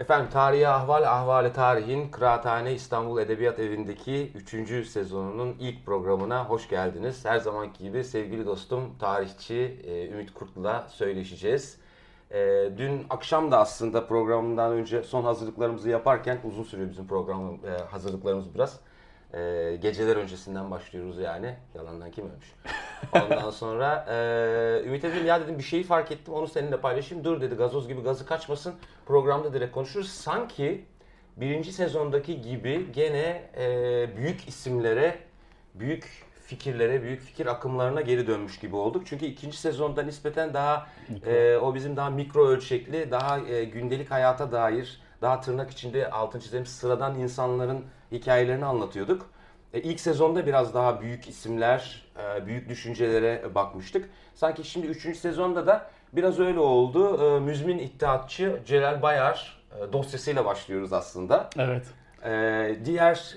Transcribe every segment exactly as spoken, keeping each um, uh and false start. Efendim, Tarih Ahval, Ahval-i Tarih'in Kıraathane İstanbul Edebiyat Evi'ndeki üçüncü sezonunun ilk programına hoş geldiniz. Her zamanki gibi sevgili dostum, tarihçi Ümit Kurt'la söyleşeceğiz. Dün akşam da aslında programından önce son hazırlıklarımızı yaparken, uzun sürüyor bizim program hazırlıklarımız biraz. Geceler öncesinden başlıyoruz yani. Yalandan kim ölmüş? Ondan sonra e, Ümit dedim ya dedim bir şeyi fark ettim, onu seninle paylaşayım. Dur dedi, gazoz gibi gazı kaçmasın, programda direkt konuşuruz. Sanki birinci sezondaki gibi gene e, büyük isimlere, büyük fikirlere, büyük fikir akımlarına geri dönmüş gibi olduk. Çünkü ikinci sezonda nispeten daha e, o bizim daha mikro ölçekli, daha e, gündelik hayata dair, daha tırnak içinde altın çizdiğimiz sıradan insanların hikayelerini anlatıyorduk. İlk sezonda biraz daha büyük isimler, büyük düşüncelere bakmıştık. Sanki şimdi üçüncü sezonda da biraz öyle oldu. Müzmin İttihatçı Celal Bayar dosyasıyla başlıyoruz aslında. Evet. Diğer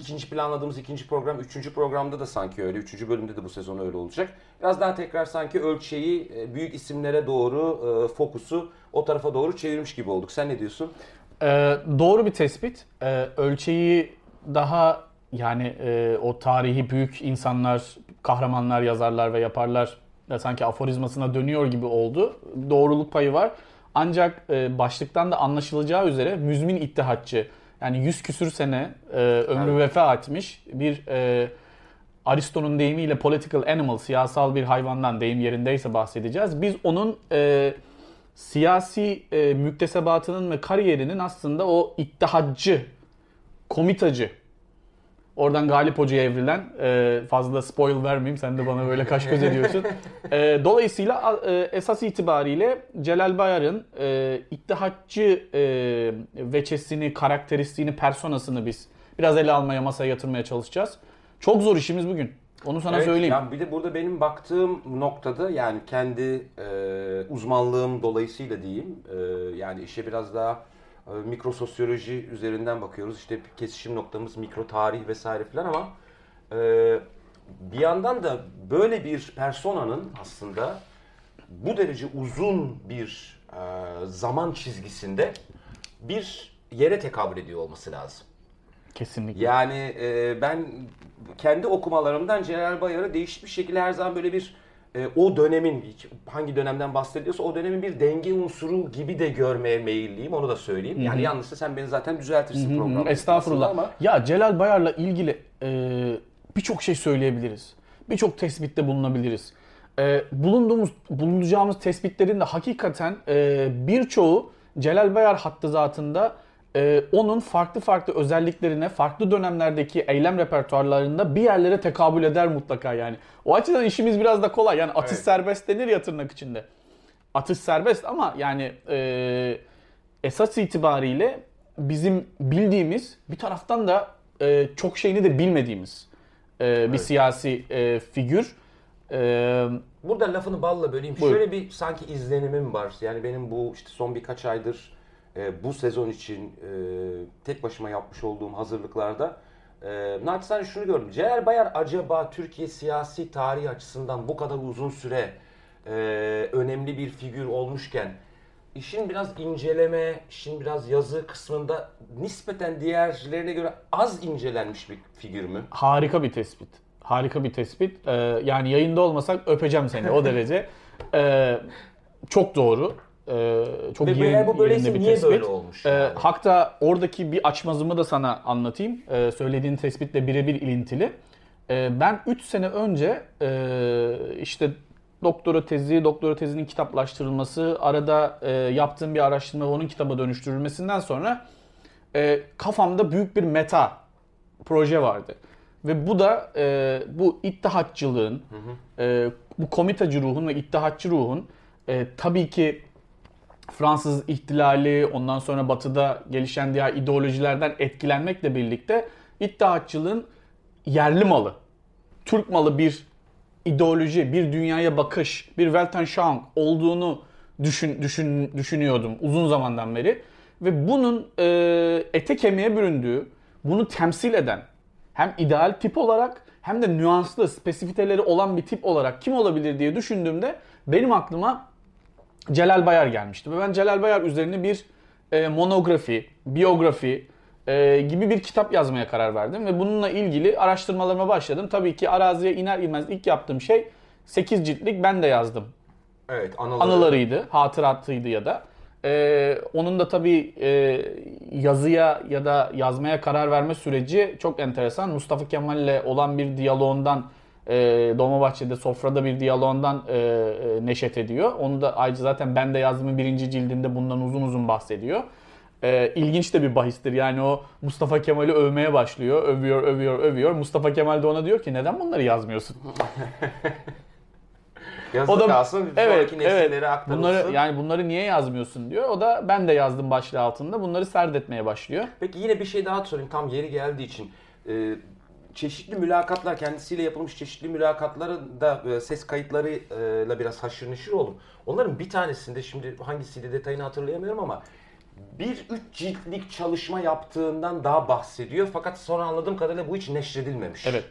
ikinci planladığımız ikinci program, üçüncü programda da sanki öyle. Üçüncü bölümde de bu sezon öyle olacak. Biraz daha tekrar sanki ölçeği büyük isimlere doğru, fokusu o tarafa doğru çevirmiş gibi olduk. Sen ne diyorsun? Ee, doğru bir tespit. Ee, ölçeği daha... Yani e, o tarihi büyük insanlar, kahramanlar yazarlar ve yaparlar ya sanki aforizmasına dönüyor gibi oldu. Doğruluk payı var. Ancak e, başlıktan da anlaşılacağı üzere müzmin ittihatçı. Yani yüz küsür sene e, ömrü evet. vefa etmiş bir e, Aristo'nun deyimiyle political animal, siyasal bir hayvandan deyim yerindeyse bahsedeceğiz. Biz onun e, siyasi e, müktesebatının ve kariyerinin aslında o ittihatçı, komitacı, oradan Galip Hoca'ya evrilen, fazla spoil vermeyeyim, sen de bana böyle kaş göz ediyorsun. Dolayısıyla esas itibariyle Celal Bayar'ın ittihatçı veçesini, karakteristiğini, personasını biz biraz ele almaya, masaya yatırmaya çalışacağız. Çok zor işimiz bugün, onu sana evet, söyleyeyim. Yani bir de burada benim baktığım noktada, yani kendi uzmanlığım dolayısıyla diyeyim, yani işe biraz daha mikrososyoloji üzerinden bakıyoruz. İşte kesişim noktamız mikro tarih vesaire filan ama e, bir yandan da böyle bir personanın aslında bu derece uzun bir e, zaman çizgisinde bir yere tekabül ediyor olması lazım. Kesinlikle. Yani e, ben kendi okumalarımdan Celal Bayar'ı değişik bir şekilde her zaman böyle bir e, o dönemin, hangi dönemden bahsediliyorsa o dönemin bir denge unsuru gibi de görmeye meyilliyim, onu da söyleyeyim. Yani yanlışsa sen beni zaten düzeltirsin programda. Estağfurullah. Ama... Ya Celal Bayar'la ilgili e, birçok şey söyleyebiliriz. Birçok tespitte bulunabiliriz. E, bulunduğumuz, bulunacağımız tespitlerin de hakikaten e, birçoğu Celal Bayar hattızatında e, onun farklı farklı özelliklerine, farklı dönemlerdeki eylem repertuarlarında bir yerlere tekabül eder mutlaka yani. O açıdan işimiz biraz da kolay. Yani atış evet. serbest denir ya tırnak içinde. Atış serbest ama yani e, esas itibariyle bizim bildiğimiz, bir taraftan da e, çok şeyini de bilmediğimiz e, bir evet. siyasi e, figür. E, Burada lafını balla böleyim. Buyur. Şöyle bir sanki izlenimim var. Yani benim bu işte son birkaç aydır e, bu sezon için e, tek başıma yapmış olduğum hazırlıklarda Ee, naçizane şunu gördüm. Celal Bayar acaba Türkiye siyasi tarihi açısından bu kadar uzun süre e, önemli bir figür olmuşken işin biraz inceleme, işin biraz yazı kısmında nispeten diğerlerine göre az incelenmiş bir figür mü? Harika bir tespit. Harika bir tespit. Ee, yani yayında olmasak öpeceğim seni o derece. Ee, çok doğru. Ee, çok ve yerin, bu böyleyse niye tespit. Böyle olmuş? Ee, yani. Hatta oradaki bir açmazımı da sana anlatayım. Ee, söylediğin tespitle birebir ilintili. Ee, ben üç sene önce e, işte doktora tezi, doktora tezinin kitaplaştırılması, arada e, yaptığım bir araştırma ve onun kitaba dönüştürülmesinden sonra e, kafamda büyük bir meta proje vardı. Ve bu da e, bu ittihatçılığın, hı hı. E, bu komitacı ruhun ve ittihatçı ruhun E, tabii ki Fransız ihtilali, ondan sonra Batı'da gelişen diğer ideolojilerden etkilenmekle birlikte İttihatçılığın yerli malı, Türk malı bir ideoloji, bir dünyaya bakış, bir Weltanschauung olduğunu düşün, düşün, düşünüyordum uzun zamandan beri. Ve bunun e, ete kemiğe büründüğü, bunu temsil eden hem ideal tip olarak hem de nüanslı, spesifiteleri olan bir tip olarak kim olabilir diye düşündüğümde benim aklıma Celal Bayar gelmişti. Ve ben Celal Bayar üzerine bir e, monografi, biyografi e, gibi bir kitap yazmaya karar verdim. Ve bununla ilgili araştırmalarıma başladım. Tabii ki araziye iner inmez ilk yaptığım şey sekiz ciltlik ben de yazdım. Evet, anıları. Anılarıydı, hatıratıydı ya da. Ee, onun da tabii e, yazıya ya da yazmaya karar verme süreci çok enteresan. Mustafa Kemal'le olan bir diyaloğundan, e, Dolmabahçe'de sofrada bir diyaloğundan e, e, neşet ediyor. Onu da ayrıca zaten ben de yazdığımı birinci cildinde bundan uzun uzun bahsediyor. E, ilginç de bir bahistir. Yani o Mustafa Kemal'i övmeye başlıyor. Övüyor, övüyor, övüyor. Mustafa Kemal de ona diyor ki neden bunları yazmıyorsun? Yazık o da aslında evet, evet. Bunları, yani bunları niye yazmıyorsun diyor. O da ben de yazdım başlığı altında. Bunları serdetmeye başlıyor. Peki yine bir şey daha sorayım tam yeri geldiği için. Ee, çeşitli mülakatlar, kendisiyle yapılmış çeşitli mülakatların da ses kayıtlarıyla biraz haşır neşir oldum. Onların bir tanesinde, şimdi hangisiydi detayını hatırlayamıyorum ama bir üç ciltlik çalışma yaptığından daha bahsediyor. Fakat sonra anladığım kadarıyla bu hiç neşredilmemiş. Evet.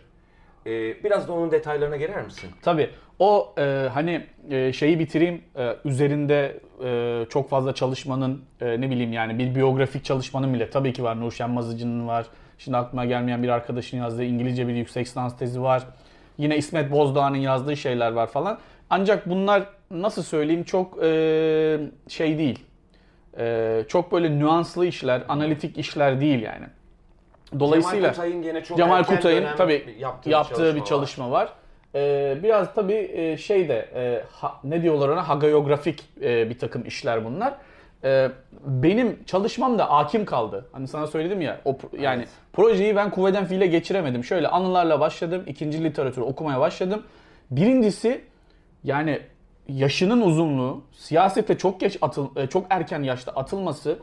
Biraz da onun detaylarına girer misin? Tabii. O e, hani e, şeyi bitireyim. E, üzerinde e, çok fazla çalışmanın e, ne bileyim yani bir biyografik çalışmanın bile tabii ki var. Nurşen Mazıcı'nın var. Şimdi aklıma gelmeyen bir arkadaşın yazdığı İngilizce bir yüksek lisans tezi var. Yine İsmet Bozdağ'ın yazdığı şeyler var falan. Ancak bunlar nasıl söyleyeyim çok e, şey değil. E, çok böyle nüanslı işler, analitik işler değil yani. Dolayısıyla Cemal Kutay'ın tabii yaptığı, yaptığı çalışma bir çalışma var. var. Ee, biraz tabii şey de e, ha, ne diyorlar ona hagiografik e, bir takım işler bunlar. E, benim çalışmam da hakim kaldı. Hani sana söyledim ya o yani evet. Projeyi ben kuvveden fiile geçiremedim. Şöyle anılarla başladım. İkinci literatürü okumaya başladım. Birincisi yani yaşının uzunluğu, siyasete çok geç atıl, çok erken yaşta atılması.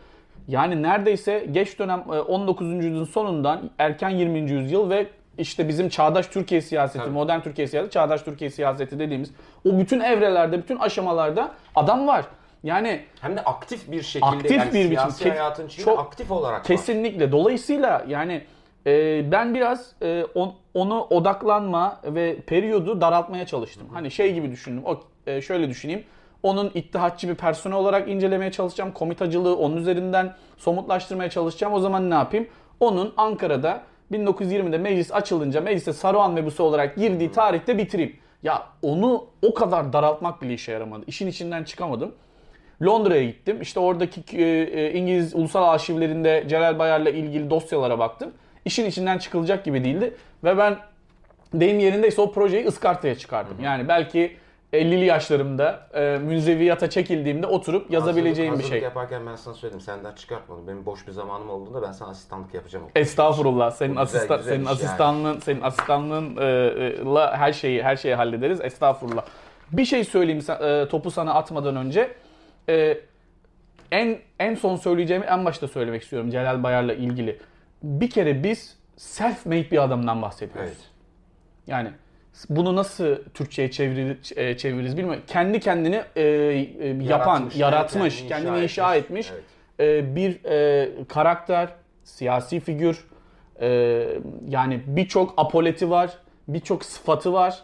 Yani neredeyse geç dönem on dokuzuncu yüzyılın sonundan erken yirminci yüzyıl ve işte bizim çağdaş Türkiye siyaseti, tabii. Modern Türkiye siyaseti, çağdaş Türkiye siyaseti dediğimiz o bütün evrelerde, bütün aşamalarda adam var. Yani hem de aktif bir şekilde aktif yani bir siyasi biçim, hayatın içinde aktif olarak kesinlikle. Var. Dolayısıyla yani e, ben biraz e, on, onu odaklanma ve periyodu daraltmaya çalıştım. Hı-hı. Hani şey gibi düşündüm, o, e, şöyle düşüneyim. Onun ittihatçı bir personel olarak incelemeye çalışacağım. Komitacılığı onun üzerinden somutlaştırmaya çalışacağım. O zaman ne yapayım? Onun Ankara'da bin dokuz yüz yirmide meclis açılınca meclise Saruhan mebusu olarak girdiği tarihte bitireyim. Ya onu o kadar daraltmak bile işe yaramadı. İşin içinden çıkamadım. Londra'ya gittim. İşte oradaki İngiliz ulusal arşivlerinde Celal Bayar'la ilgili dosyalara baktım. İşin içinden çıkılacak gibi değildi. Ve ben deyim yerindeyse o projeyi ıskartaya çıkardım. Yani belki ellili yaşlarımda e, münzeviyata çekildiğimde oturup yazabileceğim hazırlık, bir şey. Hazırlık yaparken ben sana söyledim. Senden çıkartmadım. Benim boş bir zamanım olduğunda ben sana asistanlık yapacağım. Estağfurullah. Senin asistan güzel, güzel senin asistanlığın, yani. senin asistanlığınla e, her şeyi her şeyi hallederiz. Estağfurullah. Bir şey söyleyeyim e, topu sana atmadan önce. E, en en son söyleyeceğimi en başta söylemek istiyorum Celal Bayar'la ilgili. Bir kere biz self-made bir adamdan bahsediyoruz. Evet. Yani bunu nasıl Türkçe'ye çevir, çeviririz bilmiyorum. Kendi kendini e, e, yapan, yaratmış, yaratmış kendini, kendini inşa, inşa etmiş, etmiş evet. e, bir e, karakter, siyasi figür. E, yani birçok apoleti var, birçok sıfatı var.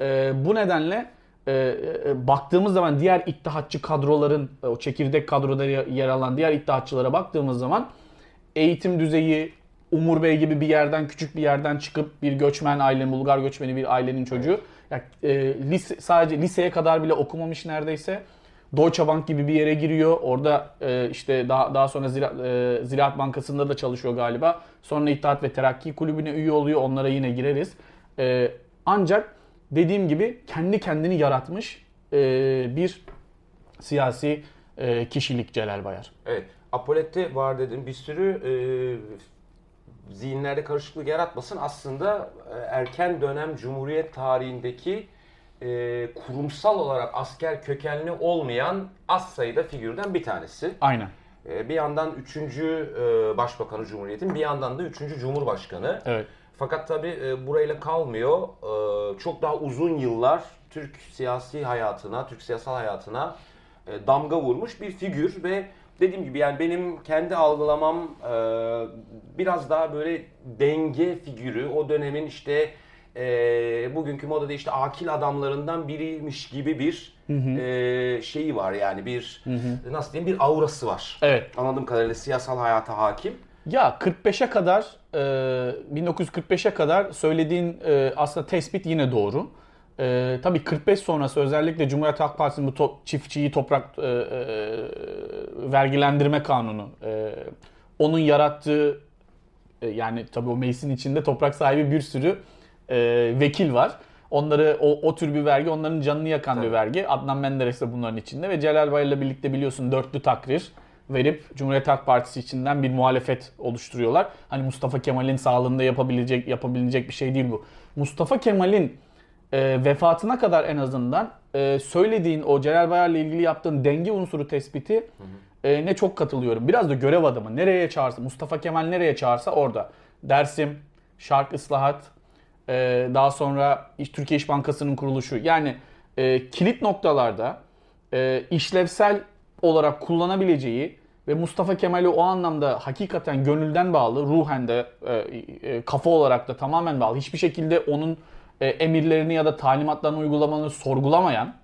E, bu nedenle e, e, baktığımız zaman diğer ittihatçı kadroların, o çekirdek kadroda yer alan diğer ittihatçılara baktığımız zaman eğitim düzeyi, Umur Bey gibi bir yerden, küçük bir yerden çıkıp bir göçmen ailenin, Bulgar göçmeni bir ailenin çocuğu. Yani, e, lise, sadece liseye kadar bile okumamış neredeyse. Deutsche Bank gibi bir yere giriyor. Orada e, işte daha daha sonra Zira, e, Ziraat Bankası'nda da çalışıyor galiba. Sonra İttihat ve Terakki Kulübü'ne üye oluyor. Onlara yine gireriz. E, ancak dediğim gibi kendi kendini yaratmış e, bir siyasi e, kişilik Celal Bayar. Evet. Apolette var dedim. Bir sürü e... zihinlerde karışıklık yaratmasın. Aslında erken dönem Cumhuriyet tarihindeki e, kurumsal olarak asker kökenli olmayan az sayıda figürden bir tanesi. Aynen. E, bir yandan üçüncü E, Başbakanı Cumhuriyet'in, bir yandan da üçüncü Cumhurbaşkanı. Evet. Fakat tabii burayla kalmıyor. Çok daha uzun yıllar Türk siyasi hayatına, Türk siyasal hayatına damga vurmuş bir figür ve dediğim gibi yani benim kendi algılamam biraz daha böyle denge figürü, o dönemin işte bugünkü modada işte akil adamlarından biriymiş gibi bir hı hı. şeyi var yani bir hı hı. nasıl diyeyim bir aurası var. Evet. Anladığım kadarıyla siyasal hayata hakim. Ya kırk beşe kadar, bin dokuz yüz kırk beşe kadar söylediğin aslında tespit yine doğru. Ee, tabii kırk beş sonrası özellikle Cumhuriyet Halk Partisi'nin bu to- çiftçiyi toprak e, e, vergilendirme kanunu, e, onun yarattığı e, yani tabii o meclisin içinde toprak sahibi bir sürü e, vekil var. Onları o, o tür bir vergi onların canını yakan tabii. bir vergi. Adnan Menderes de bunların içinde ve Celal Bayar'la birlikte biliyorsun dörtlü takrir verip Cumhuriyet Halk Partisi içinden bir muhalefet oluşturuyorlar. Hani Mustafa Kemal'in sağlığında yapabilecek yapabilecek bir şey değil bu. Mustafa Kemal'in E, vefatına kadar en azından e, söylediğin o Celal Bayar'la ilgili yaptığın denge unsuru tespiti hı hı. E, ne çok katılıyorum. Biraz da görev adamı. Nereye çağırsa, Mustafa Kemal nereye çağırsa orada. Dersim, Şark Islahat, e, daha sonra Türkiye İş Bankası'nın kuruluşu. Yani e, kilit noktalarda e, işlevsel olarak kullanabileceği ve Mustafa Kemal'e o anlamda hakikaten gönülden bağlı, ruhen de e, e, kafa olarak da tamamen bağlı. Hiçbir şekilde onun emirlerini ya da talimatlarını uygulamalarını sorgulamayan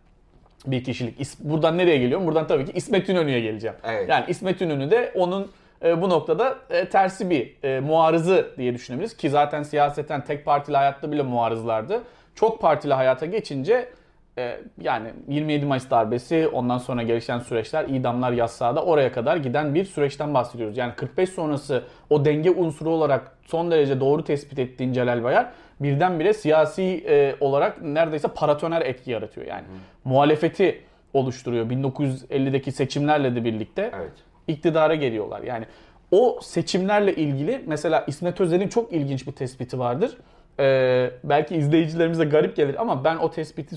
bir kişilik. Buradan nereye geliyorum? Buradan tabii ki İsmet İnönü'ye geleceğim. Evet. Yani İsmet İnönü de onun bu noktada tersi bir muarızı diye düşünebiliriz. Ki zaten siyaseten tek partili hayatta bile muarızlardı. Çok partili hayata geçince yani yirmi yedi Mayıs darbesi, ondan sonra gelişen süreçler, idamlar, yassada oraya kadar giden bir süreçten bahsediyoruz. Yani kırk beş sonrası o denge unsuru olarak son derece doğru tespit ettiğin Celal Bayar birdenbire siyasi e, olarak neredeyse paratoner etki yaratıyor yani. Hı. Muhalefeti oluşturuyor. bin dokuz yüz ellideki seçimlerle de birlikte evet. iktidara geliyorlar. Yani o seçimlerle ilgili mesela İsmet Özel'in çok ilginç bir tespiti vardır. Ee, belki izleyicilerimize garip gelir ama ben o tespiti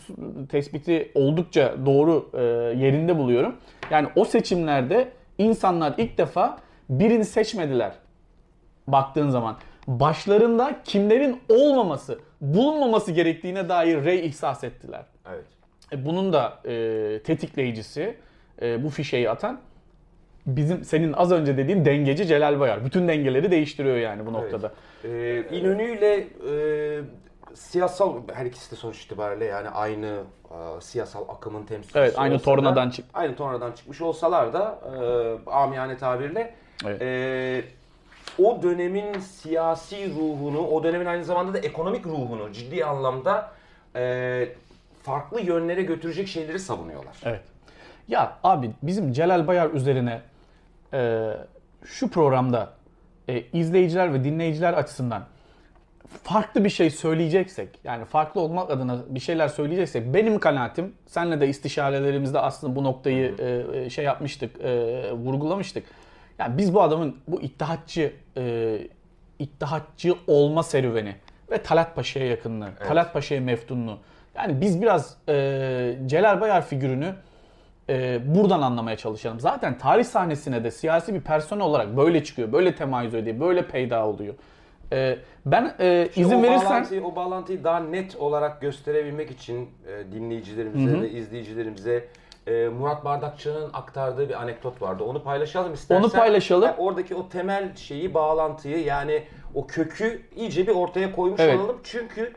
tespiti oldukça doğru e, yerinde buluyorum. Yani o seçimlerde insanlar ilk defa birini seçmediler. Baktığın zaman başlarında kimlerin olmaması, bulunmaması gerektiğine dair rey ihsas ettiler. Evet. E, bunun da e, tetikleyicisi, e, bu fişeyi atan bizim senin az önce dediğin dengeci Celal Bayar. Bütün dengeleri değiştiriyor yani bu noktada. Evet. Ee, İnönü'yle e, siyasal her ikisi de sonuç itibariyle yani aynı e, siyasal akımın temsilcisi. Evet, aynı tornadan çık. Aynı tornadan çıkmış olsalar da e, amiyane tabirle evet. e, o dönemin siyasi ruhunu, o dönemin aynı zamanda da ekonomik ruhunu ciddi anlamda e, farklı yönlere götürecek şeyleri savunuyorlar. Evet. Ya abi bizim Celal Bayar üzerine e, şu programda e, izleyiciler ve dinleyiciler açısından farklı bir şey söyleyeceksek, yani farklı olmak adına bir şeyler söyleyeceksek, benim kanaatim, seninle de istişarelerimizde aslında bu noktayı e, şey yapmıştık, e, vurgulamıştık. Yani biz bu adamın bu ittihatçı e, ittihatçı olma serüveni ve Talat Paşa'ya yakınlığı, evet. Talat Paşa'ya meftunluğu. Yani biz biraz e, Celal Bayar figürünü e, buradan anlamaya çalışalım. Zaten tarih sahnesine de siyasi bir persona olarak böyle çıkıyor, böyle temayüz ediyor, böyle peyda oluyor. E, ben e, işte izin o verirsen... Bağlantıyı, o bağlantıyı daha net olarak gösterebilmek için e, dinleyicilerimize Hı-hı. ve izleyicilerimize... Murat Bardakçı'nın aktardığı bir anekdot vardı. Onu paylaşalım istersen. Onu paylaşalım. Yani oradaki o temel şeyi, bağlantıyı yani o kökü iyice bir ortaya koymuş evet. olalım. Çünkü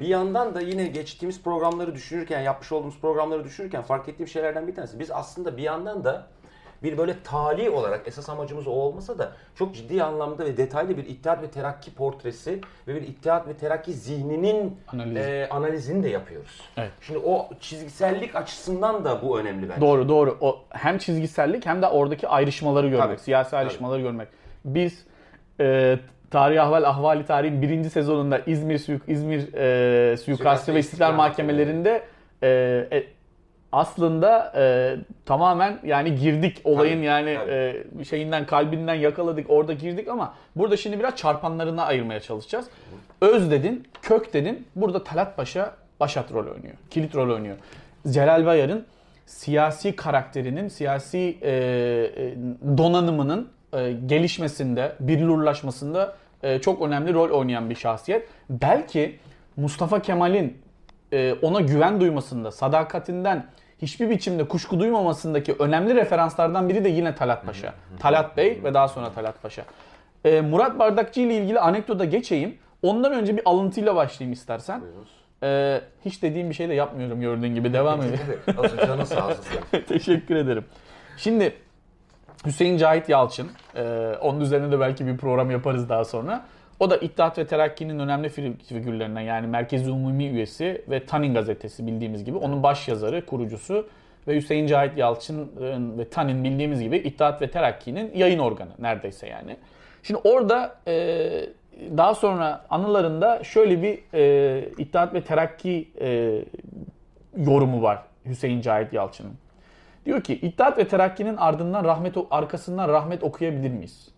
bir yandan da yine geçtiğimiz programları düşünürken, yapmış olduğumuz programları düşünürken fark ettiğim şeylerden bir tanesi. Biz aslında bir yandan da bir böyle tali olarak, esas amacımız o olmasa da çok ciddi anlamda ve detaylı bir İttihat ve Terakki portresi ve bir İttihat ve Terakki zihninin Analiz. e, analizini de yapıyoruz. Evet. Şimdi o çizgisellik açısından da bu önemli bence. Doğru doğru. O hem çizgisellik hem de oradaki ayrışmaları görmek, tabii, siyasi ayrışmaları tabii. görmek. Biz e, Tarih Ahval, Ahvali Tarih'in birinci sezonunda İzmir suik, İzmir e, suikastı ve İstiklal Mahkemelerinde e, e, aslında e, tamamen yani girdik olayın tabii, yani tabii. E, şeyinden kalbinden yakaladık orada girdik ama burada şimdi biraz çarpanlarına ayırmaya çalışacağız. Öz dedin, kök dedin. Burada Talat Paşa başat rol oynuyor. Kilit rol oynuyor. Celal Bayar'ın siyasi karakterinin, siyasi e, donanımının e, gelişmesinde, birlurlaşmasında çok önemli rol oynayan bir şahsiyet. Belki Mustafa Kemal'in ona güven duymasında, sadakatinden hiçbir biçimde kuşku duymamasındaki önemli referanslardan biri de yine Talat Paşa. Talat Bey ve daha sonra Talat Paşa. Murat Bardakçı ile ilgili anekdota geçeyim. Ondan önce bir alıntıyla başlayayım istersen. Ee, hiç dediğim bir şey de yapmıyorum gördüğün gibi. Devam edeyim. Canın sağ olsun. Teşekkür ederim. Şimdi Hüseyin Cahit Yalçın, e, onun üzerine de belki bir program yaparız daha sonra. O da İttihat ve Terakki'nin önemli figürlerinden, yani Merkezi Umumi üyesi ve Tanin gazetesi bildiğimiz gibi. Onun baş yazarı, kurucusu ve Hüseyin Cahit Yalçın ve Tanin bildiğimiz gibi İttihat ve Terakki'nin yayın organı neredeyse yani. Şimdi orada e, daha sonra anılarında şöyle bir e, İttihat ve Terakki e, yorumu var Hüseyin Cahit Yalçın'ın. Diyor ki, İttihat ve Terakki'nin ardından rahmet, arkasından rahmet okuyabilir miyiz?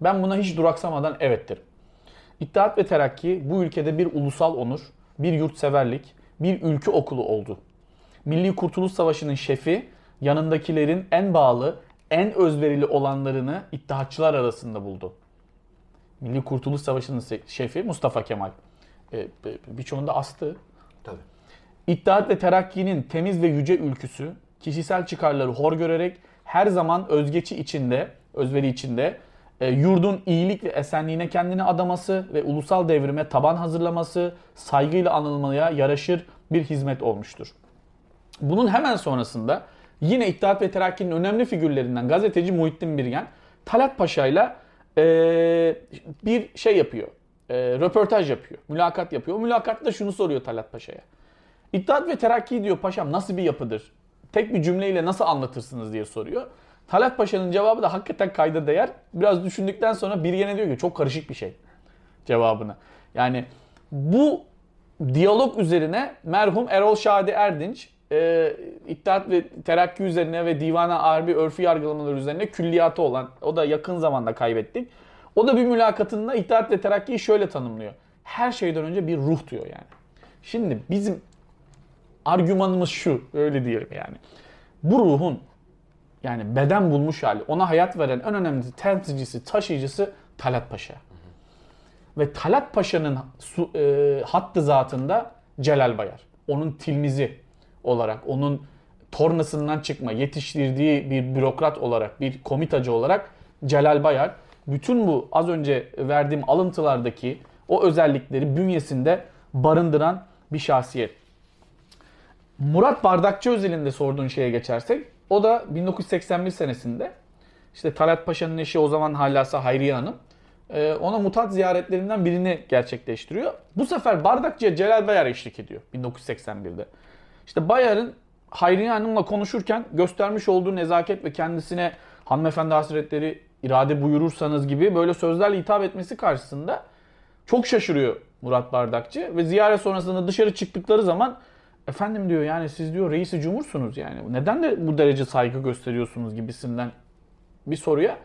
Ben buna hiç duraksamadan evet derim. İttihat ve Terakki bu ülkede bir ulusal onur, bir yurtseverlik, bir ülke okulu oldu. Milli Kurtuluş Savaşı'nın şefi, yanındakilerin en bağlı, en özverili olanlarını İttihatçılar arasında buldu. Milli Kurtuluş Savaşı'nın şefi Mustafa Kemal. E, birçoğunda astı. Tabii. İttihat ve Terakki'nin temiz ve yüce ülküsü, kişisel çıkarları hor görerek her zaman özgeçi içinde, özveri içinde e, yurdun iyilik ve esenliğine kendini adaması ve ulusal devrime taban hazırlaması saygıyla anılmaya yaraşır bir hizmet olmuştur. Bunun hemen sonrasında yine İttihat ve Terakki'nin önemli figürlerinden gazeteci Muhittin Birgen, Talat Paşa'yla e, bir şey yapıyor, e, röportaj yapıyor, mülakat yapıyor. O mülakatta şunu soruyor Talat Paşa'ya. İttihat ve Terakki diyor paşam nasıl bir yapıdır? Tek bir cümleyle nasıl anlatırsınız diye soruyor. Talat Paşa'nın cevabı da hakikaten kayda değer. Biraz düşündükten sonra Birgen'e diyor ki çok karışık bir şey cevabını. Yani bu diyalog üzerine merhum Erol Şadi Erdinç, e, İttihat ve Terakki üzerine ve Divan-ı Harbi örfü yargılamaları üzerine külliyatı olan, o da yakın zamanda kaybettik. O da bir mülakatında İttihat ve Terakki'yi şöyle tanımlıyor. Her şeyden önce bir ruh diyor yani. Şimdi bizim argümanımız şu, öyle diyelim yani. Bu ruhun yani beden bulmuş hali, ona hayat veren en önemli temsilcisi, taşıyıcısı Talat Paşa. Hı hı. Ve Talat Paşa'nın su, e, hattı zatında Celal Bayar. Onun tilmizi olarak, onun tornasından çıkma, yetiştirdiği bir bürokrat olarak, bir komitacı olarak Celal Bayar. Bütün bu az önce verdiğim alıntılardaki o özellikleri bünyesinde barındıran bir şahsiyet. Murat Bardakçı özelinde sorduğun şeye geçersek, o da bin dokuz yüz seksen bir senesinde işte Talat Paşa'nın eşi o zaman halasa Hayriye Hanım ona mutat ziyaretlerinden birini gerçekleştiriyor. Bu sefer Bardakçı'ya Celal Bayar eşlik ediyor bin dokuz yüz seksen birde. İşte Bayar'ın Hayriye Hanım'la konuşurken göstermiş olduğu nezaket ve kendisine hanımefendi hazretleri irade buyurursanız gibi böyle sözlerle hitap etmesi karşısında çok şaşırıyor Murat Bardakçı ve ziyaret sonrasında dışarı çıktıkları zaman efendim diyor yani siz diyor reisi cumhursunuz yani. Neden de bu derece saygı gösteriyorsunuz gibisinden bir soruya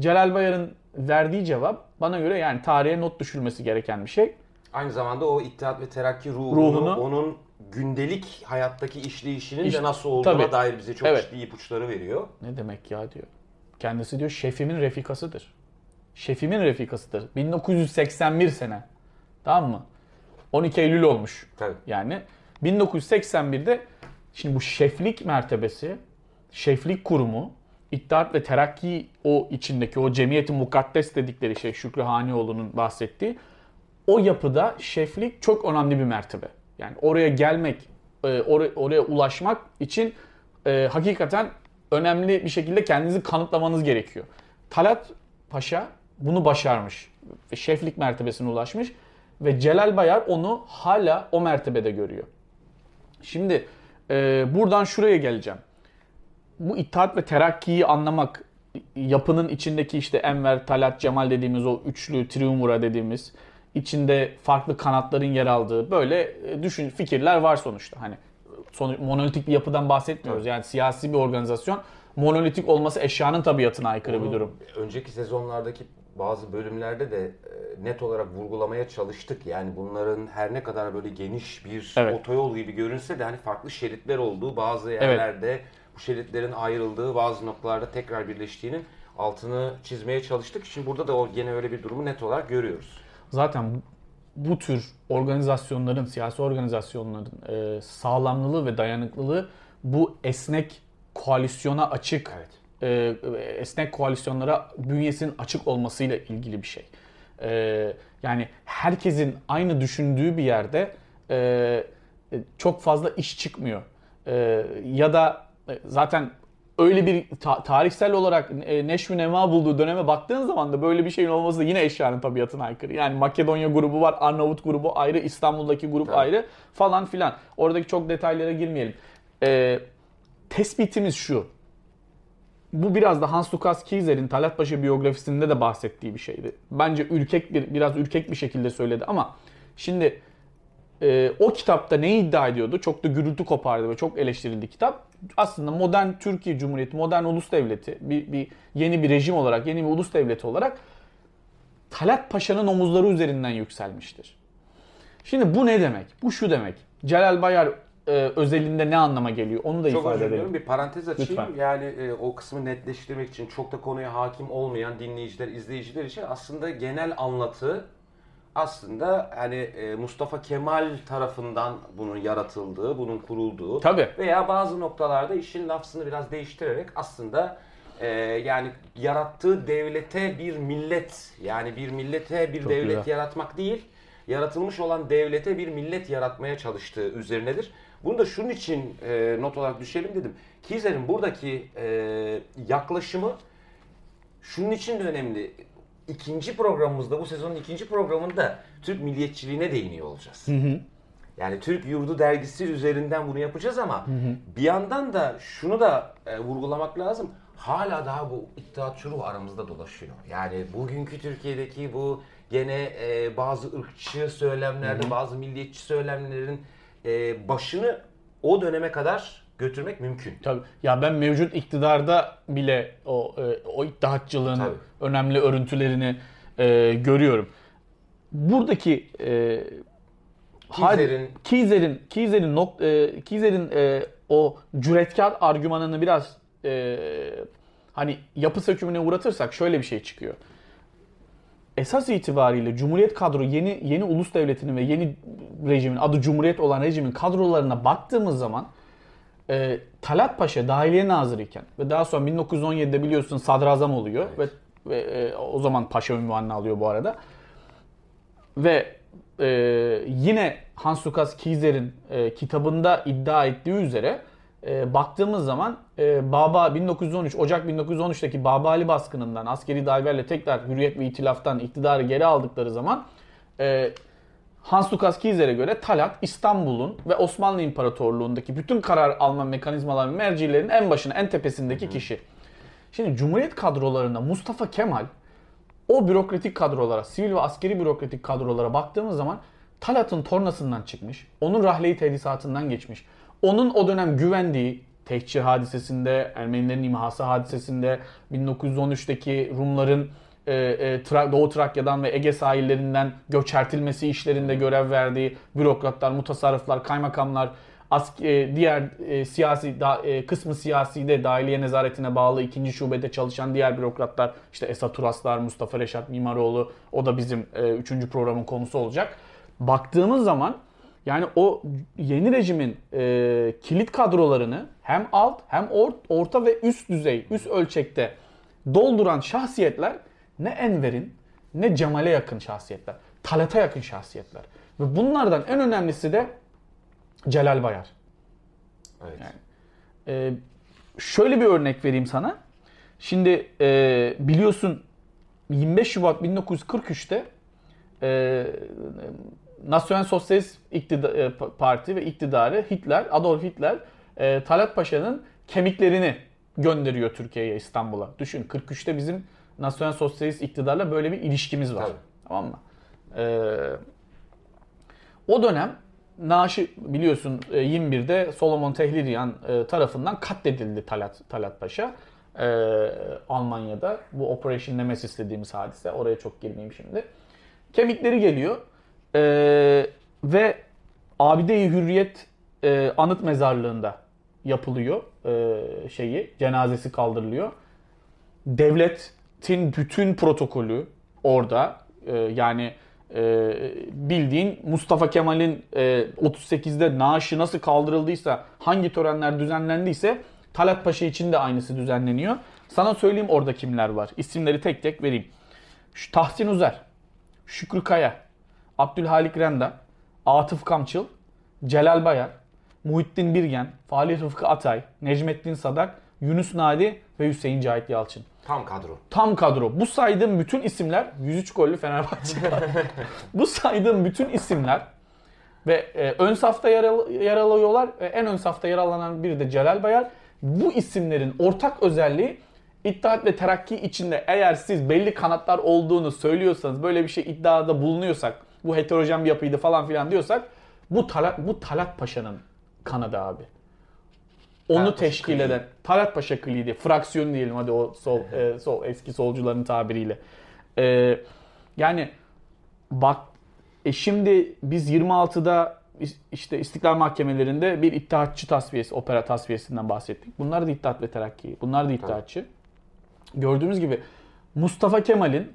Celal Bayar'ın verdiği cevap bana göre yani tarihe not düşülmesi gereken bir şey. Aynı zamanda o İttihat ve Terakki ruhunu, ruhunu onun gündelik hayattaki işleyişinin iş, de nasıl olduğuna tabii, dair bize çok evet. ciddi ipuçları veriyor. Ne demek ya diyor. Kendisi diyor şefimin refikasıdır. Şefimin refikasıdır. bin dokuz yüz seksen bir sene. Tamam mı? on iki Eylül olmuş. Tabii. Yani bin dokuz yüz seksen birde şimdi bu şeflik mertebesi, şeflik kurumu, İttihat ve Terakki o içindeki o cemiyeti mukaddes dedikleri şey Şükrü Hanioğlu'nun bahsettiği o yapıda şeflik çok önemli bir mertebe. Yani oraya gelmek, or- oraya ulaşmak için e, hakikaten önemli bir şekilde kendinizi kanıtlamanız gerekiyor. Talat Paşa bunu başarmış. Şeflik mertebesine ulaşmış ve Celal Bayar onu hala o mertebede görüyor. Şimdi e, buradan şuraya geleceğim. Bu İttihat ve Terakki'yi anlamak, yapının içindeki işte Enver, Talat, Cemal dediğimiz o üçlü, triumvira dediğimiz, içinde farklı kanatların yer aldığı böyle düşün fikirler var sonuçta. Hani son, monolitik bir yapıdan bahsetmiyoruz. Yani siyasi bir organizasyon monolitik olması eşyanın tabiatına aykırı Onu, bir durum. Önceki sezonlardaki bazı bölümlerde de net olarak vurgulamaya çalıştık. Yani bunların her ne kadar böyle geniş bir evet. otoyol gibi görünse de hani farklı şeritler olduğu bazı yerlerde evet. bu şeritlerin ayrıldığı bazı noktalarda tekrar birleştiğinin altını çizmeye çalıştık. Şimdi burada da gene öyle bir durumu net olarak görüyoruz. Zaten bu tür organizasyonların, siyasi organizasyonların e, sağlamlılığı ve dayanıklılığı bu esnek koalisyona açık, evet. e, esnek koalisyonlara bünyesinin açık olmasıyla ilgili bir şey. E, yani herkesin aynı düşündüğü bir yerde e, çok fazla iş çıkmıyor. E, ya da e, zaten öyle bir ta- tarihsel olarak neşvi nema bulduğu döneme baktığın zaman da böyle bir şeyin olması yine eşyanın tabiatına aykırı. Yani Makedonya grubu var, Arnavut grubu ayrı, İstanbul'daki grup evet. ayrı falan filan. Oradaki çok detaylara girmeyelim. Ee, tespitimiz şu. Bu biraz da Hans Lukas Kieser'in Talat Paşa biyografisinde de bahsettiği bir şeydi. Bence ürkek bir, biraz ürkek bir şekilde söyledi ama şimdi e, o kitapta ne iddia ediyordu? Çok da gürültü kopardı ve çok eleştirildi kitap. Aslında modern Türkiye Cumhuriyeti, modern ulus devleti, bir, bir yeni bir rejim olarak, yeni bir ulus devleti olarak Talat Paşa'nın omuzları üzerinden yükselmiştir. Şimdi bu ne demek? Bu şu demek. Celal Bayar e, özelinde ne anlama geliyor? Onu da çok ifade edelim. Çok bir parantez açayım. Lütfen. Yani e, o kısmı netleştirmek için çok da konuya hakim olmayan dinleyiciler, izleyiciler için aslında genel anlatı aslında hani Mustafa Kemal tarafından bunun yaratıldığı, bunun kurulduğu tabii. veya bazı noktalarda işin lafzını biraz değiştirerek aslında e, yani yarattığı devlete bir millet, yani bir millete bir çok devlet güzel. Yaratmak değil, yaratılmış olan devlete bir millet yaratmaya çalıştığı üzerinedir. Bunu da şunun için e, not olarak düşelim dedim. Kieser'in buradaki e, yaklaşımı şunun için de önemli. İkinci programımızda, bu sezonun ikinci programında Türk milliyetçiliğine değiniyor olacağız. Hı hı. Yani Türk Yurdu dergisi üzerinden bunu yapacağız ama hı hı. bir yandan da şunu da e, vurgulamak lazım. Hala daha bu İttihat çuruğu aramızda dolaşıyor. Yani bugünkü Türkiye'deki bu gene e, bazı ırkçı söylemlerde, hı hı. bazı milliyetçi söylemlerin e, başını o döneme kadar götürmek mümkün. Tabii. Ya ben mevcut iktidarda bile o e, o iddiaçılığın önemli örüntülerini e, görüyorum. Buradaki e, Kieser'in Kieser'in Kieser'in nok- e, Kieser'in e, o cüretkar argümanını biraz e, hani yapı sökümüne uğratırsak şöyle bir şey çıkıyor. Esas itibariyle Cumhuriyet kadro yeni yeni ulus devletinin ve yeni rejimin adı Cumhuriyet olan rejimin kadrolarına baktığımız zaman E, Talat Paşa Dahiliye Nazırı iken ve daha sonra bin dokuz yüz on yedide biliyorsun sadrazam oluyor evet. ve, ve e, o zaman paşa unvanını alıyor bu arada. Ve e, yine Hans Lukas Kieser'in e, kitabında iddia ettiği üzere e, baktığımız zaman e, Baba bin dokuz yüz on üç Ocak bin dokuz yüz on üçteki Baba Ali baskınından askeri darbeyle tekrar Hürriyet ve İtilaf'tan iktidarı geri aldıkları zaman e, Hans Lukas Kieser'e göre Talat İstanbul'un ve Osmanlı İmparatorluğu'ndaki bütün karar alma mekanizmalarının mercilerinin en başına, en tepesindeki Hı-hı. kişi. Şimdi Cumhuriyet kadrolarına Mustafa Kemal o bürokratik kadrolara, sivil ve askeri bürokratik kadrolara baktığımız zaman Talat'ın tornasından çıkmış, onun rahleyi tedrisatından geçmiş, onun o dönem güvendiği Tehcir hadisesinde, Ermenilerin imhası hadisesinde, bin dokuz yüz on üçteki Rumların Doğu Trakya'dan ve Ege sahillerinden göçertilmesi işlerinde görev verdiği bürokratlar, mutasarrıflar, kaymakamlar, ask- diğer siyasi kısmı siyasi de dahiliye nezaretine bağlı ikinci şubede çalışan diğer bürokratlar, işte Esat Uraslar, Mustafa Reşat Mimaroğlu, o da bizim üçüncü programın konusu olacak. Baktığımız zaman yani o yeni rejimin kilit kadrolarını hem alt hem orta ve üst düzey, üst ölçekte dolduran şahsiyetler ne Enver'in ne Cemal'e yakın şahsiyetler. Talat'a yakın şahsiyetler. Ve bunlardan en önemlisi de Celal Bayar. Evet. Yani, e, şöyle bir örnek vereyim sana. Şimdi e, biliyorsun yirmi beş Şubat bin dokuz yüz kırk üçte e, Nasyonel Sosyalist İktida- Parti ve iktidarı Hitler, Adolf Hitler e, Talat Paşa'nın kemiklerini gönderiyor Türkiye'ye, İstanbul'a. Düşün kırk üçte bizim Nasyonel Sosyalist iktidarla böyle bir ilişkimiz var. Tabii. Tamam mı? Ee, o dönem naaşı biliyorsun yirmi birde Solomon Tehlirian tarafından katledildi Talat, Talat Paşa. Ee, Almanya'da bu Operation Nemesis dediğimiz hadise. Oraya çok girmeyeyim şimdi. Kemikleri geliyor. Ee, ve Abide-i Hürriyet e, Anıt Mezarlığı'nda yapılıyor. E, şeyi cenazesi kaldırılıyor. devletin bütün protokolü orada. E, yani e, bildiğin Mustafa Kemal'in e, otuz sekizde naaşı nasıl kaldırıldıysa, hangi törenler düzenlendiyse Talat Paşa için de aynısı düzenleniyor. Sana söyleyeyim orada kimler var. İsimleri tek tek vereyim. Şu Tahsin Uzer, Şükrü Kaya, Abdülhalik Renda, Atıf Kamçıl, Celal Bayar, Muhittin Birgen, Fahri Rıfkı Atay, Necmettin Sadak, Yunus Nadi ve Hüseyin Cahit Yalçın. Tam kadro. Tam kadro. Bu saydığım bütün isimler yüz üç gollü Fenerbahçe'de. Bu saydığım bütün isimler ve e, ön safta yer, al- yer alıyorlar. E, en ön safta yer alan biri de Celal Bayar. Bu isimlerin ortak özelliği, İttihat ve Terakki içinde eğer siz belli kanatlar olduğunu söylüyorsanız, böyle bir şey iddiada bulunuyorsak, bu heterojen bir yapıydı falan filan diyorsak, bu Talat, bu Talat Paşa'nın kanadı abi. Onu Talat teşkil Paşa eden kliği. Talat Paşa kliğiydi. Fraksiyonu diyelim hadi, o sol e, sol eski solcuların tabiriyle. E, yani bak e şimdi biz yirmi altıda işte İstiklal Mahkemelerinde bir İttihatçı tasfiyesi, opera tasfiyesinden bahsettik. Bunlar da İttihat ve Terakki. Bunlar da İttihatçı. Tabii. Gördüğümüz gibi Mustafa Kemal'in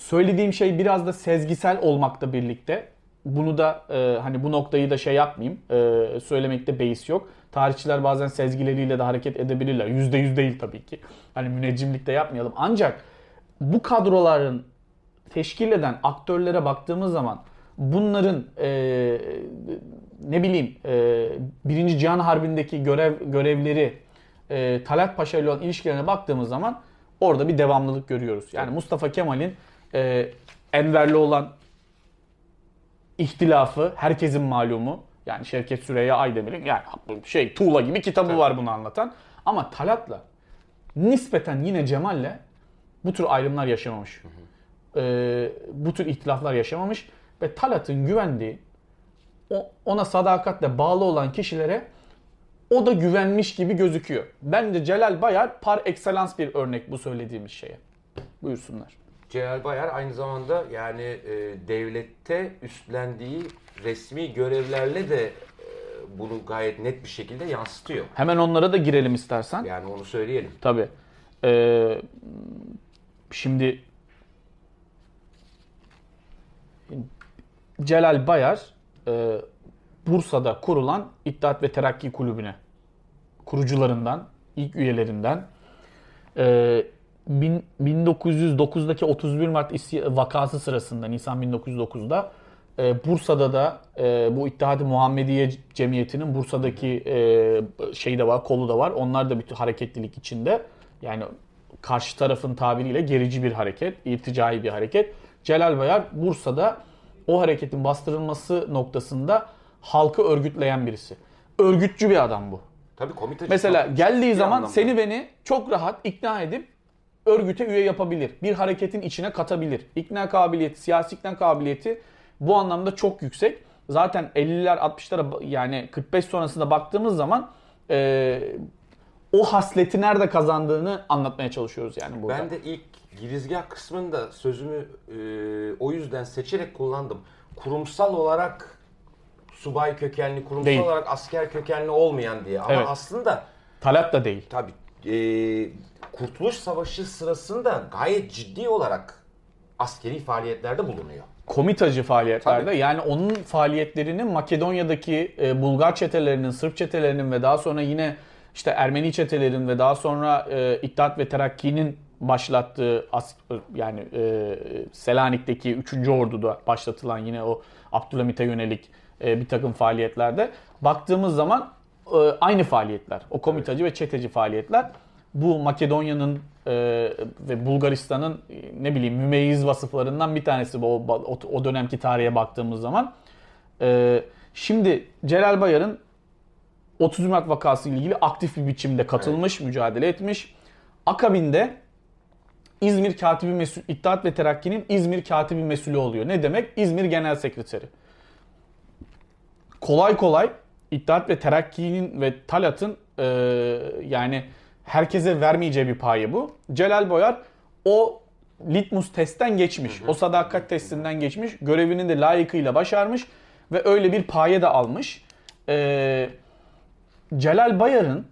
söylediğim şey biraz da sezgisel olmakla birlikte, bunu da e, hani bu noktayı da şey yapmayayım, e, söylemekte beis yok. Tarihçiler bazen sezgileriyle de hareket edebilirler. Yüzde yüz değil tabii ki. Hani müneccimlik de yapmayalım. Ancak bu kadroların teşkil eden aktörlere baktığımız zaman bunların e, ne bileyim e, Birinci Cihan Harbi'ndeki görev görevleri, e, Talat Paşa ile olan ilişkilerine baktığımız zaman orada bir devamlılık görüyoruz. Yani Mustafa Kemal'in e, Enver'le olan ihtilafı herkesin malumu. Yani Şevket Süreyya Aydemir'in yani şey tuğla gibi kitabı evet. var bunu anlatan. Ama Talat'la nispeten yine Cemal'le bu tür ayrımlar yaşamamış. Hı hı. E, bu tür ihtilaflar yaşamamış. Ve Talat'ın güvendiği, ona sadakatle bağlı olan kişilere o da güvenmiş gibi gözüküyor. Bence Celal Bayar par excellence bir örnek bu söylediğimiz şeye. Buyursunlar. Celal Bayar aynı zamanda yani e, devlette üstlendiği resmi görevlerle de e, bunu gayet net bir şekilde yansıtıyor. Hemen onlara da girelim istersen. Yani onu söyleyelim. Tabii. E, şimdi... Celal Bayar e, Bursa'da kurulan İttihat ve Terakki Kulübü'ne kurucularından, ilk üyelerinden, e, bin, bin dokuz yüz dokuzdaki otuz bir Mart isy- vakası sırasında, Nisan bin dokuz yüz dokuzda e, Bursa'da da e, bu İttihat-ı Muhammediye Cemiyeti'nin Bursa'daki e, şey de var, kolu da var. Onlar da bir hareketlilik içinde. Yani karşı tarafın tabiriyle gerici bir hareket, irticai bir hareket. Celal Bayar Bursa'da o hareketin bastırılması noktasında halkı örgütleyen birisi. Örgütçü bir adam bu. Tabii komiteci. Mesela geldiği zaman anlamda seni beni çok rahat ikna edip örgüte üye yapabilir. Bir hareketin içine katabilir. İkna kabiliyeti, siyasi ikna kabiliyeti bu anlamda çok yüksek. Zaten elliler altmışlara yani kırk beş sonrasında baktığımız zaman e, o hasleti nerede kazandığını anlatmaya çalışıyoruz yani burada. Ben de ilk girizgah kısmında sözümü e, o yüzden seçerek kullandım. Kurumsal olarak subay kökenli, kurumsal değil. olarak asker kökenli olmayan diye. Ama evet. aslında... Talat da değil. Tabii. E, Kurtuluş Savaşı sırasında gayet ciddi olarak askeri faaliyetlerde bulunuyor. Komitacı faaliyetlerde. Tabii. Yani onun faaliyetlerini Makedonya'daki e, Bulgar çetelerinin, Sırp çetelerinin ve daha sonra yine işte Ermeni çetelerin ve daha sonra e, İttihat ve Terakki'nin başlattığı as- yani e, Selanik'teki üçüncü Ordu'da başlatılan yine o Abdülhamit'e yönelik e, bir takım faaliyetlerde baktığımız zaman e, aynı faaliyetler. O komitacı evet. ve çeteci faaliyetler bu Makedonya'nın e, ve Bulgaristan'ın e, ne bileyim mümeyyiz vasıflarından bir tanesi bu o, o dönemki tarihe baktığımız zaman. E, şimdi Celal Bayar'ın otuz Mart vakası ile ilgili aktif bir biçimde katılmış, evet. mücadele etmiş. Akabinde İzmir Katibi Mesul, İttihat ve Terakki'nin İzmir Katibi Mesulü oluyor. Ne demek? İzmir Genel Sekreteri. Kolay kolay İttihat ve Terakki'nin ve Talat'ın e, yani herkese vermeyeceği bir payı bu. Celal Bayar o litmus testten geçmiş. Hı hı. O sadakat testinden geçmiş. Görevini de layıkıyla başarmış ve öyle bir paye de almış. E, Celal Bayar'ın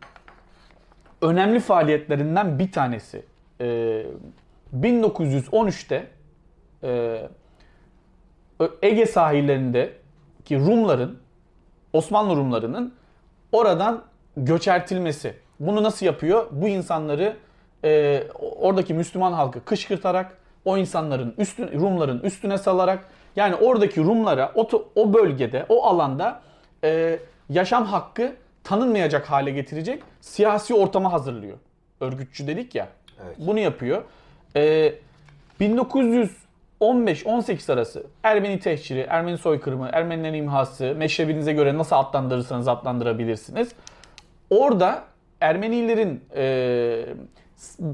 önemli faaliyetlerinden bir tanesi e, bin dokuz yüz on üçte e, Ege sahillerindeki Rumların, Osmanlı Rumlarının oradan göçertilmesi. Bunu nasıl yapıyor? Bu insanları e, oradaki Müslüman halkı kışkırtarak, o insanların üstün, Rumların üstüne salarak, yani oradaki Rumlara o, o bölgede, o alanda e, yaşam hakkı tanınmayacak hale getirecek siyasi ortama hazırlıyor. Örgütçü dedik ya. Evet. Bunu yapıyor. E, bin dokuz yüz on beş on sekiz arası Ermeni tehciri, Ermeni soykırımı, Ermenilerin imhası, meşrebinize göre nasıl adlandırırsanız adlandırabilirsiniz. Orada Ermenilerin e,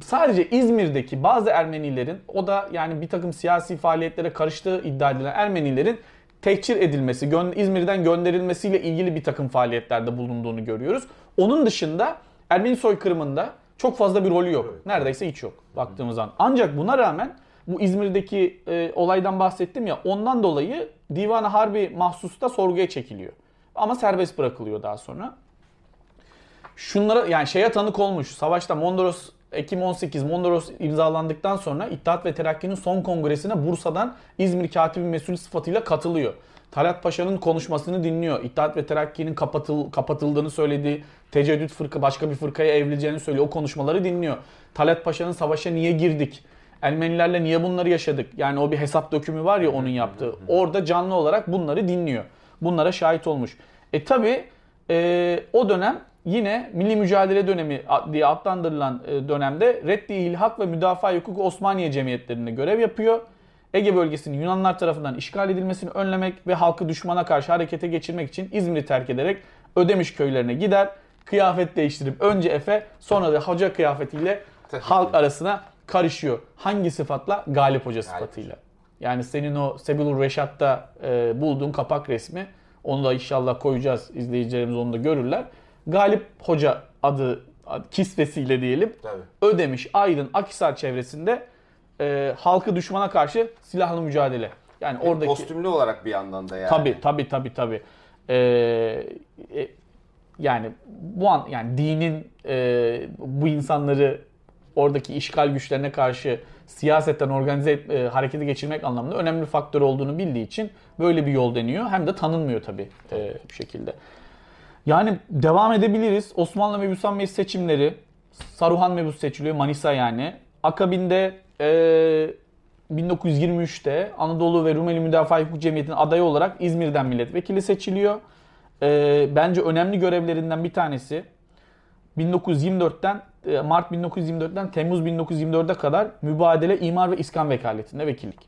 sadece İzmir'deki bazı Ermenilerin, o da yani bir takım siyasi faaliyetlere karıştığı iddia edilen Ermenilerin tehcir edilmesi, gö- İzmir'den gönderilmesiyle ilgili bir takım faaliyetlerde bulunduğunu görüyoruz. Onun dışında Ermeni soykırımında çok fazla bir rolü yok. Neredeyse hiç yok baktığımız zaman. Ancak buna rağmen bu İzmir'deki e, olaydan bahsettim ya, ondan dolayı Divan-ı Harbi mahsusta sorguya çekiliyor. Ama serbest bırakılıyor daha sonra. Şunlara, yani şeye tanık olmuş, savaşta Mondros, Ekim on sekiz Mondros imzalandıktan sonra İttihat ve Terakki'nin son kongresine Bursa'dan İzmir Katibi Mesul sıfatıyla katılıyor. Talat Paşa'nın konuşmasını dinliyor. İttihat ve Terakki'nin kapatıl, kapatıldığını söylediği, tecedüt fırkı başka bir fırkaya evrileceğini söylüyor. O konuşmaları dinliyor. Talat Paşa'nın savaşa niye girdik? Ermenilerle niye bunları yaşadık? Yani o bir hesap dökümü var ya onun yaptığı. Orada canlı olarak bunları dinliyor. Bunlara şahit olmuş. E tabi e, o dönem yine Milli Mücadele Dönemi diye adlandırılan dönemde Reddi İlhak ve Müdafaa-i Hukuk Osmaniye Cemiyetlerinde görev yapıyor. Ege bölgesinin Yunanlar tarafından işgal edilmesini önlemek ve halkı düşmana karşı harekete geçirmek için İzmir'i terk ederek Ödemiş köylerine gider. Kıyafet değiştirip önce Efe, sonra da hoca kıyafetiyle halk arasına karışıyor. Hangi sıfatla? Galip Hoca sıfatıyla. Yani senin o Sebilur Reşat'ta e, bulduğun kapak resmi, onu da inşallah koyacağız. İzleyicilerimiz onu da görürler. Galip Hoca adı, adı kisvesiyle diyelim. Tabii. Ödemiş, Aydın, Akhisar çevresinde e, halkı düşmana karşı silahlı mücadele. Yani e, oradaki kostümlü olarak bir yandan da yani. Tabii tabii tabii tabii. E, e, yani bu an yani dinin e, bu insanları oradaki işgal güçlerine karşı siyasetten organize et, e, harekete geçirmek anlamında önemli faktör olduğunu bildiği için böyle bir yol deniyor. Hem de tanınmıyor tabii e, bir şekilde. Yani devam edebiliriz. Osmanlı Mebusan Meclis seçimleri, Saruhan Mebus seçiliyor, Manisa yani. Akabinde e, bin dokuz yüz yirmi üçte Anadolu ve Rumeli Müdafaa Hukuk Cemiyeti'nin adayı olarak İzmir'den milletvekili seçiliyor. E, bence önemli görevlerinden bir tanesi. bin dokuz yüz yirmi dörtten Mart bin dokuz yüz yirmi dörtten Temmuz bin dokuz yüz yirmi dörde kadar mübadele, imar ve iskan vekaletinde vekillik.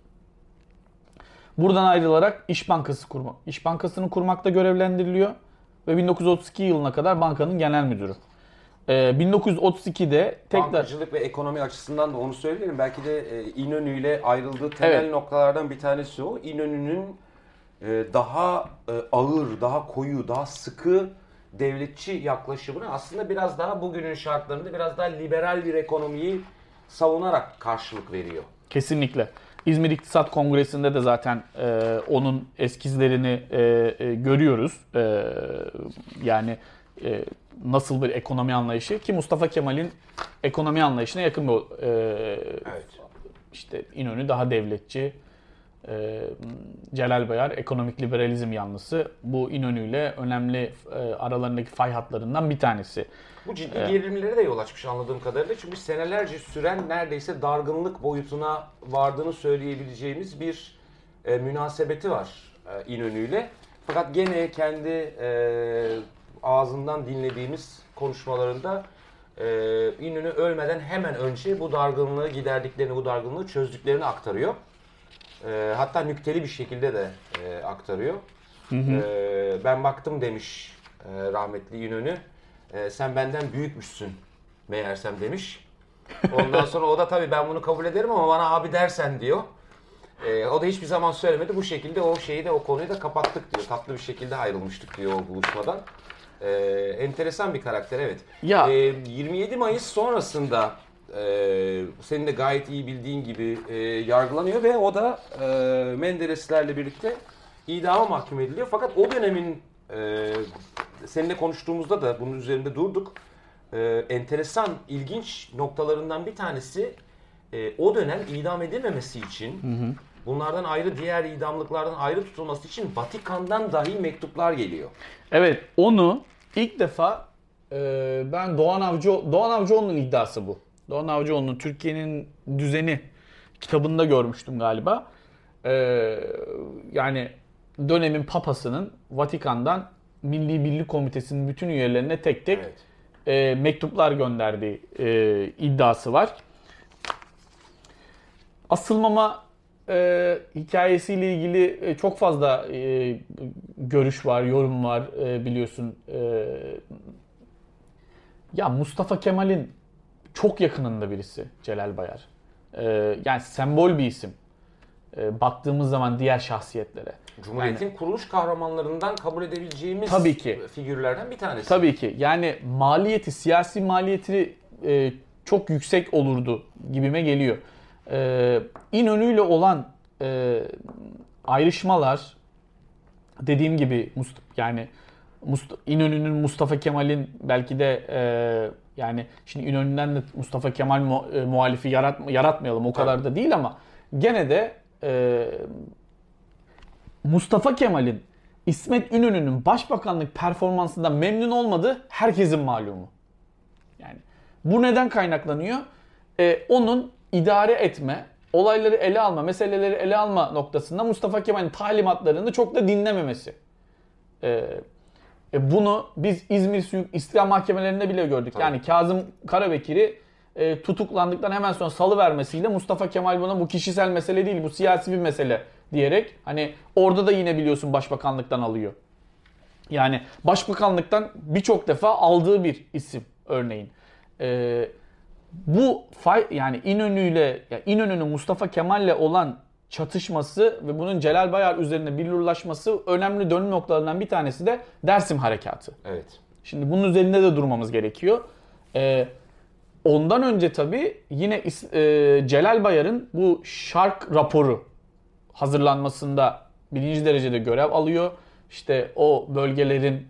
Buradan ayrılarak İş Bankası kurma, İş Bankası'nı kurmakta görevlendiriliyor. Ve bin dokuz yüz otuz iki yılına kadar bankanın genel müdürü. Ee, bin dokuz yüz otuz ikide tekrar... Bankacılık ve ekonomi açısından da onu söyleyelim. Belki de e, İnönü ile ayrıldığı temel evet. noktalardan bir tanesi o. İnönü'nün e, daha e, ağır, daha koyu, daha sıkı devletçi yaklaşımını aslında biraz daha bugünün şartlarında biraz daha liberal bir ekonomiyi savunarak karşılık veriyor. Kesinlikle. İzmir İktisat Kongresi'nde de zaten e, onun eskizlerini e, e, görüyoruz. E, yani e, nasıl bir ekonomi anlayışı ki Mustafa Kemal'in ekonomi anlayışına yakın bir e, evet. işte İnönü daha devletçi, e, Celal Bayar ekonomik liberalizm yanlısı. Bu İnönü ile önemli e, aralarındaki fay hatlarından bir tanesi. Bu ciddi gerilimlere de yol açmış anladığım kadarıyla. Çünkü senelerce süren neredeyse dargınlık boyutuna vardığını söyleyebileceğimiz bir e, münasebeti var e, İnönü'yle. Fakat gene kendi e, ağzından dinlediğimiz konuşmalarında e, İnönü ölmeden hemen önce bu dargınlığı giderdiklerini, bu dargınlığı çözdüklerini aktarıyor. E, hatta nükteli bir şekilde de e, aktarıyor. Hı hı. E, ben baktım demiş e, rahmetli İnönü. Sen benden büyükmüşsün meğersem demiş. Ondan sonra o da tabii ben bunu kabul ederim ama bana abi dersen diyor. E, o da hiçbir zaman söylemedi. Bu şekilde o şeyi de o konuyu da kapattık diyor. Tatlı bir şekilde ayrılmıştık diyor o buluşmadan. E, enteresan bir karakter evet. Ya. E, yirmi yedi Mayıs sonrasında e, senin de gayet iyi bildiğin gibi e, yargılanıyor ve o da e, Mendereslerle birlikte idama mahkum ediliyor. Fakat o dönemin e, seninle konuştuğumuzda da bunun üzerinde durduk. Ee, enteresan, ilginç noktalarından bir tanesi e, o dönem idam edilmemesi için, hı hı, bunlardan ayrı, diğer idamlıklardan ayrı tutulması için Vatikan'dan dahi mektuplar geliyor. Evet, onu ilk defa e, ben Doğan Avcıoğlu, Doğan Avcıoğlu'nun iddiası bu. Doğan Avcıoğlu'nun Türkiye'nin Düzeni kitabında görmüştüm galiba. E, yani dönemin papasının Vatikan'dan Milli Birlik Komitesi'nin bütün üyelerine tek tek, evet, e, mektuplar gönderdiği e, iddiası var. Asılmama e, hikayesiyle ilgili çok fazla e, görüş var, yorum var, e, biliyorsun. E, ya Mustafa Kemal'in çok yakınında birisi Celal Bayar. E, yani sembol bir isim. E, baktığımız zaman diğer şahsiyetlere. Cumhuriyet'in yani, kuruluş kahramanlarından kabul edebileceğimiz tabii ki, figürlerden bir tanesi. Tabii ki. Yani maliyeti, siyasi maliyeti e, çok yüksek olurdu gibime geliyor. E, İnönü'yle olan e, ayrışmalar, dediğim gibi Mustafa, yani Mustafa, İnönü'nün Mustafa Kemal'in belki de e, yani şimdi İnönü'nden de Mustafa Kemal mu, e, muhalifi yaratma, yaratmayalım o tabii, kadar da değil ama gene de e, Mustafa Kemal'in İsmet İnönü'nün başbakanlık performansından memnun olmadığı herkesin malumu. Yani bu neden kaynaklanıyor? Ee, onun idare etme, olayları ele alma, meseleleri ele alma noktasında Mustafa Kemal'in talimatlarını çok da dinlememesi. Ee, e bunu biz İzmir Suyu İstiklal Mahkemelerinde bile gördük. Tabii. Yani Kazım Karabekir'i e, tutuklandıktan hemen sonra salıvermesiyle Mustafa Kemal buna bu kişisel mesele değil, bu siyasi bir mesele diyerek, hani orada da yine biliyorsun başbakanlıktan alıyor. Yani başbakanlıktan birçok defa aldığı bir isim örneğin. Ee, bu fay- yani İnönü'yle, yani İnönü'nün Mustafa Kemal'le olan çatışması ve bunun Celal Bayar üzerine billurlaşması önemli dönüm noktalarından bir tanesi de Dersim harekatı. Evet. Şimdi bunun üzerinde de durmamız gerekiyor. Ee, ondan önce tabii yine e, Celal Bayar'ın bu Şark raporu hazırlanmasında birinci derecede görev alıyor. İşte o bölgelerin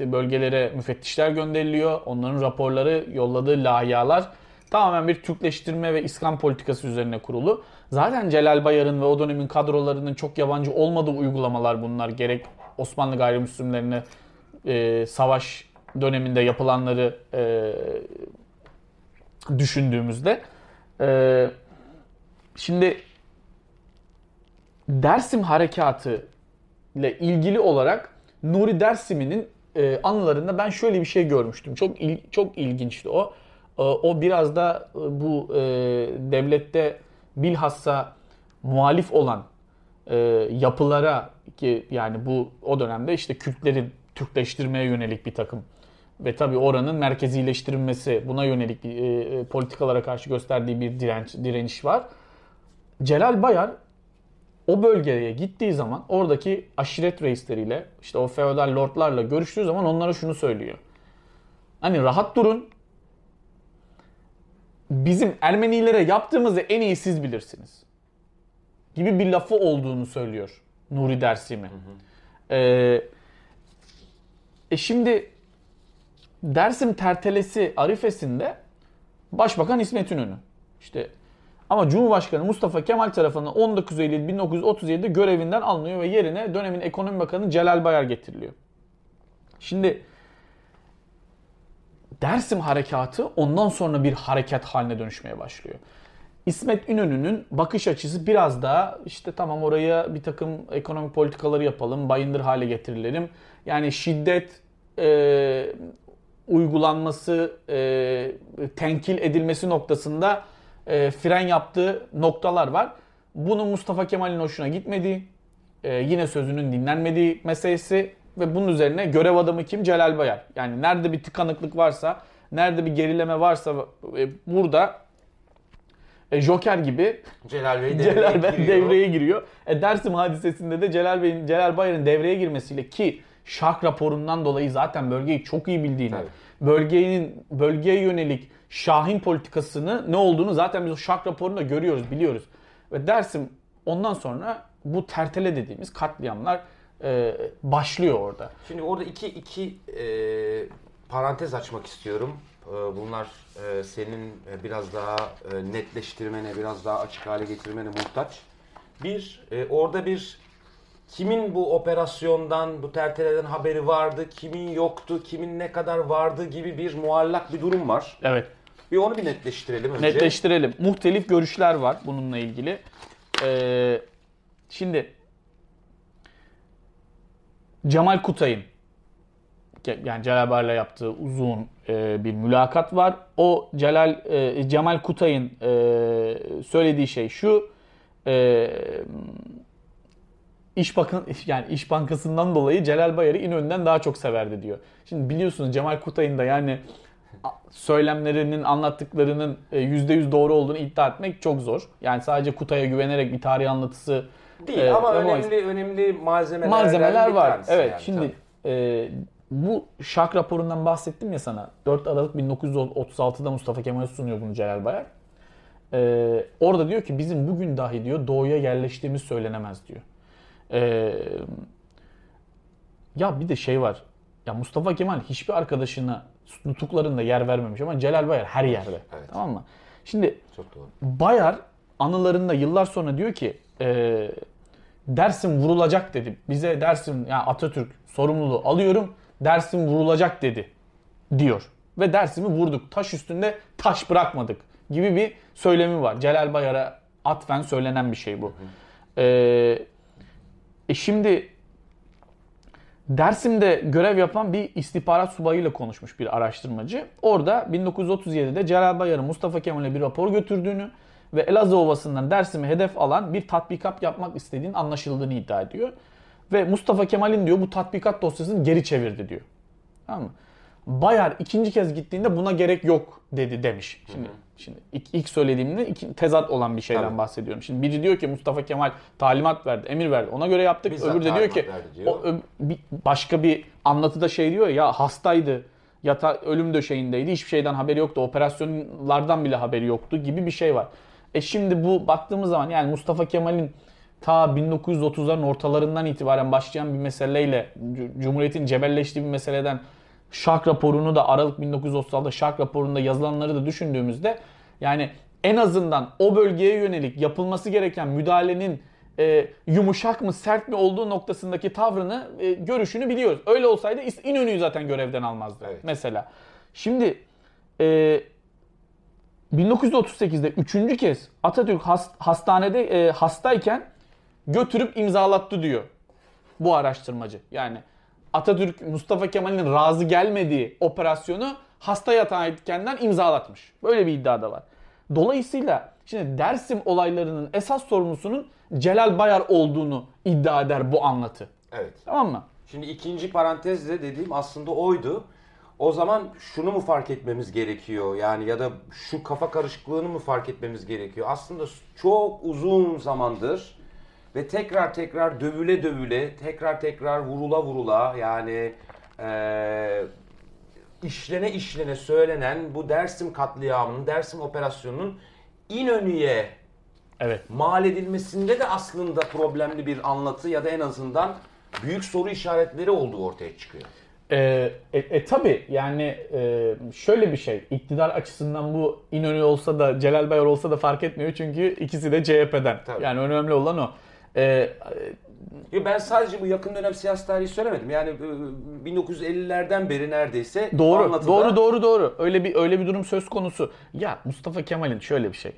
bölgelere müfettişler gönderiliyor. Onların raporları, yolladığı layihalar tamamen bir Türkleştirme ve iskan politikası üzerine kurulu. Zaten Celal Bayar'ın ve o dönemin kadrolarının çok yabancı olmadığı uygulamalar bunlar. Gerek Osmanlı gayrimüslimlerine e, savaş döneminde yapılanları e, düşündüğümüzde. E, şimdi Dersim harekatı ile ilgili olarak Nuri Dersim'in e, anılarında ben şöyle bir şey görmüştüm. Çok il, çok ilginçti o. E, o biraz da e, bu e, devlette bilhassa muhalif olan e, yapılara, ki yani bu o dönemde işte Kürtlerin Türkleştirmeye yönelik bir takım ve tabii oranın merkezileştirilmesi, buna yönelik e, e, politikalara karşı gösterdiği bir direnç direniş var. Celal Bayar o bölgeye gittiği zaman oradaki aşiret reisleriyle, işte o feodal lordlarla görüştüğü zaman onlara şunu söylüyor. Hani rahat durun. Bizim Ermenilere yaptığımızı en iyi siz bilirsiniz. Gibi bir lafı olduğunu söylüyor Nuri Dersim'i. Hı hı. Ee, e şimdi Dersim tertelesi arifesinde Başbakan İsmet İnönü. İşte ama Cumhurbaşkanı Mustafa Kemal tarafından on dokuz Eylül bin dokuz yüz otuz yedi görevinden alınıyor ve yerine dönemin Ekonomi Bakanı Celal Bayar getiriliyor. Şimdi Dersim harekatı ondan sonra bir hareket haline dönüşmeye başlıyor. İsmet İnönü'nün bakış açısı biraz daha işte tamam oraya bir takım ekonomik politikaları yapalım, bayındır hale getirilelim. Yani şiddet e, uygulanması, e, tenkil edilmesi noktasında E, fren yaptığı noktalar var. Bunun Mustafa Kemal'in hoşuna gitmediği, e, yine sözünün dinlenmediği meselesi ve bunun üzerine görev adamı kim? Celal Bayar. Yani nerede bir tıkanıklık varsa, nerede bir gerileme varsa e, burada e, Joker gibi Celal Bey devreye, Celal Bey giriyor. devreye giriyor. E, Dersim hadisesinde de Celal Bey'in, Celal Bayar'ın devreye girmesiyle, ki Şark raporundan dolayı zaten bölgeyi çok iyi bildiğini, tabii, bölgenin bölgeye yönelik Şahin politikasını ne olduğunu zaten biz o Şark raporunda görüyoruz, biliyoruz. Ve Dersim ondan sonra bu tertele dediğimiz katliamlar e, başlıyor orada. Şimdi orada iki iki e, parantez açmak istiyorum. Bunlar senin biraz daha netleştirmene, biraz daha açık hale getirmene muhtaç. Bir, orada bir kimin bu operasyondan, bu terteleden haberi vardı, kimin yoktu, kimin ne kadar vardı gibi bir muallak bir durum var. Evet. Bir onu bir netleştirelim önce. Netleştirelim. Muhtelif görüşler var bununla ilgili. Ee, şimdi Cemal Kutay'ın, yani Celal Bayar'la yaptığı uzun e, bir mülakat var. O Celal e, Cemal Kutay'ın e, söylediği şey şu: e, İş Bakın, yani İş Bankası'ndan dolayı Celal Bayar'ı İnönü'nden daha çok severdi diyor. Şimdi biliyorsunuz Cemal Kutay'ın da yani söylemlerinin, anlattıklarının yüzde yüz doğru olduğunu iddia etmek çok zor. Yani sadece Kutay'a güvenerek bir tarih anlatısı değil e, ama önemli önemli malzemeler malzemeler var. Evet, yani, şimdi e, bu Şark raporundan bahsettim ya sana. dört Aralık bin dokuz yüz otuz altıda Mustafa Kemal'e sunuyor bunu Celal Bayar. E, orada diyor ki bizim bugün dahi diyor doğuya yerleştiğimiz söylenemez diyor. Ee, ya bir de şey var. Ya Mustafa Kemal hiçbir arkadaşına nutuklarında yer vermemiş ama Celal Bayar her yerde. Evet. Tamam mı? Şimdi Bayar anılarında yıllar sonra diyor ki e, Dersim vurulacak dedi. Bize Dersim, yani Atatürk sorumluluğu alıyorum. Dersim vurulacak dedi diyor. Ve Dersim'i vurduk. Taş üstünde taş bırakmadık gibi bir söylemi var. Celal Bayar'a atfen söylenen bir şey bu. Eee E şimdi Dersim'de görev yapan bir istihbarat subayıyla konuşmuş bir araştırmacı. Orada bin dokuz yüz otuz yedide Celal Bayar'ın Mustafa Kemal'e bir rapor götürdüğünü ve Elazığ Ovası'ndan Dersim'i hedef alan bir tatbikat yapmak istediğinin anlaşıldığını iddia ediyor. Ve Mustafa Kemal'in diyor bu tatbikat dosyasını geri çevirdi diyor. Tamam mı? Bayar ikinci kez gittiğinde buna gerek yok dedi demiş. Şimdi, şimdi ilk, ilk söylediğimde tezat olan bir şeyden Tabii. bahsediyorum. Şimdi biri diyor ki Mustafa Kemal talimat verdi, emir verdi. Ona göre yaptık. Bizzat öbürü de diyor ki diyor. O, ö, bir, başka bir anlatıda şey diyor ya, hastaydı, yata, ölüm döşeğindeydi, hiçbir şeyden haberi yoktu. Operasyonlardan bile haberi yoktu gibi bir şey var. E şimdi bu baktığımız zaman yani Mustafa Kemal'in ta bin dokuz yüz otuzların ortalarından itibaren başlayan bir meseleyle Cumhuriyet'in cebelleştiği bir meseleden Şark raporunu da Aralık bin dokuz yüz otuz altıda Şark raporunda yazılanları da düşündüğümüzde yani en azından o bölgeye yönelik yapılması gereken müdahalenin e, yumuşak mı sert mi olduğu noktasındaki tavrını, e, görüşünü biliyoruz. Öyle olsaydı İnönü'yü zaten görevden almazdı evet. mesela. Şimdi e, bin dokuz yüz otuz sekizde üçüncü kez Atatürk hast, hastanede e, hastayken götürüp imzalattı diyor bu araştırmacı. Yani Atatürk Mustafa Kemal'in razı gelmediği operasyonu hasta yatağıyken imzalatmış. Böyle bir iddia da var. Dolayısıyla şimdi Dersim olaylarının esas sorumlusunun Celal Bayar olduğunu iddia eder bu anlatı. Evet. Tamam mı? Şimdi ikinci parantezle dediğim aslında oydu. O zaman şunu mu fark etmemiz gerekiyor? Yani ya da şu kafa karışıklığını mı fark etmemiz gerekiyor? Aslında çok uzun zamandır ve tekrar tekrar dövüle dövüle, tekrar tekrar vurula vurula yani e, işlene işlene söylenen bu Dersim katliamının, Dersim operasyonunun İnönü'ye evet. mal edilmesinde de aslında problemli bir anlatı ya da en azından büyük soru işaretleri olduğu ortaya çıkıyor. E, e, e tabii yani e, şöyle bir şey, iktidar açısından bu İnönü olsa da Celal Bayar olsa da fark etmiyor çünkü ikisi de C H P'den tabii. yani önemli olan o. Ee, ben sadece bu yakın dönem siyasi tarihi söylemedim. Yani bin dokuz yüz ellilerden beri neredeyse doğru, anlatıda... Doğru, doğru, doğru. Öyle bir öyle bir durum söz konusu. Ya Mustafa Kemal'in şöyle bir şey.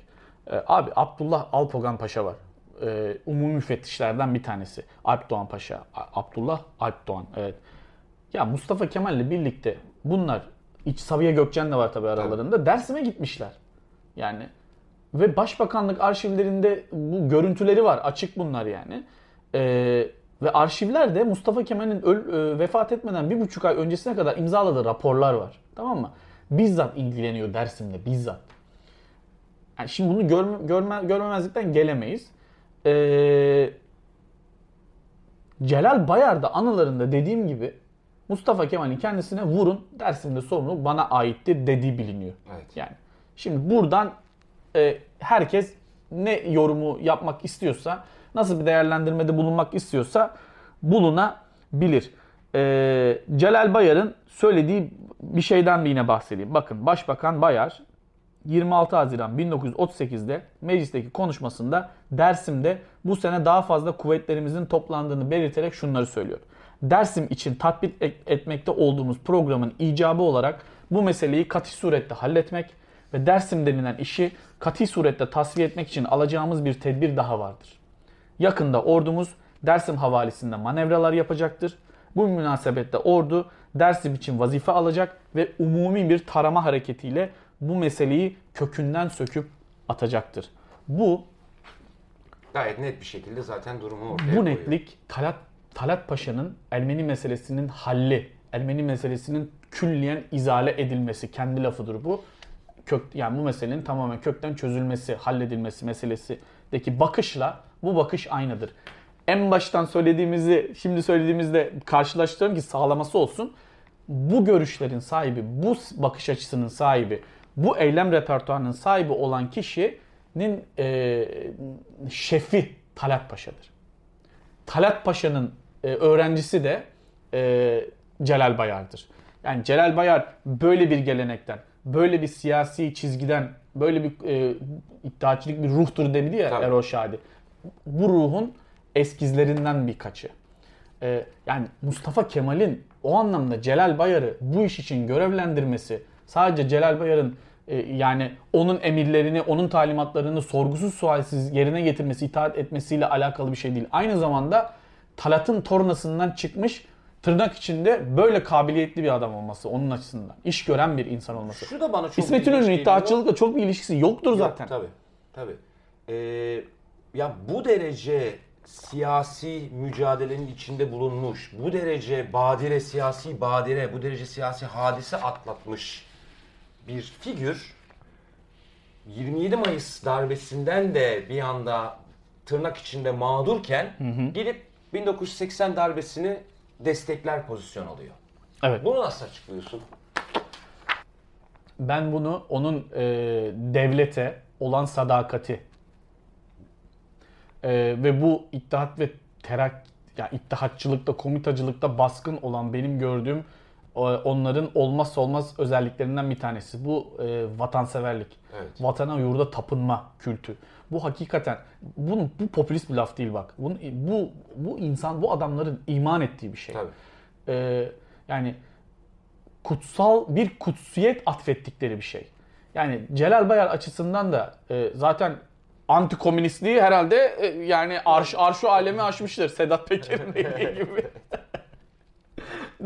Ee, abi Abdullah Alpdoğan Paşa var. Ee, umumi müfettişlerden bir tanesi. Alpdoğan Paşa. Abdullah Alpdoğan. Evet. Ya Mustafa Kemal'le birlikte bunlar, iç Sabiha Gökçen de var tabii aralarında. Evet. Dersim'e gitmişler. Yani... Ve Başbakanlık arşivlerinde bu görüntüleri var. Açık bunlar yani. Ee, ve arşivlerde Mustafa Kemal'in öl, e, vefat etmeden bir buçuk ay öncesine kadar imzaladığı raporlar var. Tamam mı? Bizzat ilgileniyor Dersim'de. Bizzat. Yani şimdi bunu görme, görme, görmemezlikten gelemeyiz. Ee, Celal Bayar da anılarında dediğim gibi Mustafa Kemal'in kendisine vurun, Dersim'de sorumluluk bana aittir dediği biliniyor. Evet. Yani şimdi buradan herkes ne yorumu yapmak istiyorsa, nasıl bir değerlendirmede bulunmak istiyorsa bulunabilir. e, Celal Bayar'ın söylediği bir şeyden yine bahsedeyim. Bakın, Başbakan Bayar yirmi altı Haziran bin dokuz yüz otuz sekiz'de meclisteki konuşmasında Dersim'de bu sene daha fazla kuvvetlerimizin toplandığını belirterek şunları söylüyor. Dersim için tatbik etmekte olduğumuz programın icabı olarak bu meseleyi katı surette halletmek ve Dersim denilen işi katı surette tasfiye etmek için alacağımız bir tedbir daha vardır. Yakında ordumuz Dersim havalisinde manevralar yapacaktır. Bu münasebette ordu Dersim için vazife alacak ve umumi bir tarama hareketiyle bu meseleyi kökünden söküp atacaktır. Bu gayet net bir şekilde zaten durumu ortaya koyuyor. Bu netlik Talat Talat Paşa'nın Ermeni meselesinin halli, Ermeni meselesinin külliyen izale edilmesi, kendi lafıdır bu. Kök, yani bu meselenin tamamen kökten çözülmesi, halledilmesi meselesindeki bakışla bu bakış aynıdır. En baştan söylediğimizi şimdi söylediğimizde karşılaştırıyorum ki sağlaması olsun. Bu görüşlerin sahibi, bu bakış açısının sahibi, bu eylem repertuarının sahibi olan kişinin e, şefi Talat Paşa'dır. Talat Paşa'nın e, öğrencisi de e, Celal Bayar'dır. Yani Celal Bayar böyle bir gelenekten, böyle bir siyasi çizgiden, böyle bir e, iddiaçılık bir ruhtur dedi ya tabii. Erol Şadi. Bu ruhun eskizlerinden birkaçı. E, yani Mustafa Kemal'in o anlamda Celal Bayar'ı bu iş için görevlendirmesi, sadece Celal Bayar'ın e, yani onun emirlerini, onun talimatlarını sorgusuz sualsiz yerine getirmesi, itaat etmesiyle alakalı bir şey değil. Aynı zamanda Talat'ın tornasından çıkmış, tırnak içinde böyle kabiliyetli bir adam olması onun açısından. İş gören bir insan olması. Şu da bana çok İsmet İnönü'nün iddiatçılıkla çok bir ilişkisi yoktur Yok, zaten. Tabii, tabii. Ee, ya bu derece siyasi mücadelenin içinde bulunmuş, bu derece badire, siyasi badire, bu derece siyasi hadise atlatmış bir figür yirmi yedi Mayıs darbesinden de bir anda tırnak içinde mağdurken hı hı. gelip bin dokuz yüz seksen darbesini destekler pozisyon alıyor. Evet. Bunu nasıl açıklıyorsun? Ben bunu onun e, devlete olan sadakati Ee, ve bu İttihat ve Terakki, yani ittihatçılıkta, komitacılıkta baskın olan benim gördüğüm onların olmazsa olmaz özelliklerinden bir tanesi. Bu e, vatanseverlik, evet. Vatana yurda tapınma kültü. Bu hakikaten, bunun, bu popülist bir laf değil bak. Bunun, bu bu insan, bu adamların iman ettiği bir şey. Ee, yani kutsal bir kutsiyet atfettikleri bir şey. Yani Celal Bayar açısından da e, zaten antikomünistliği herhalde yani arş, arşu alemi aşmıştır. Sedat Peker'in dediği gibi.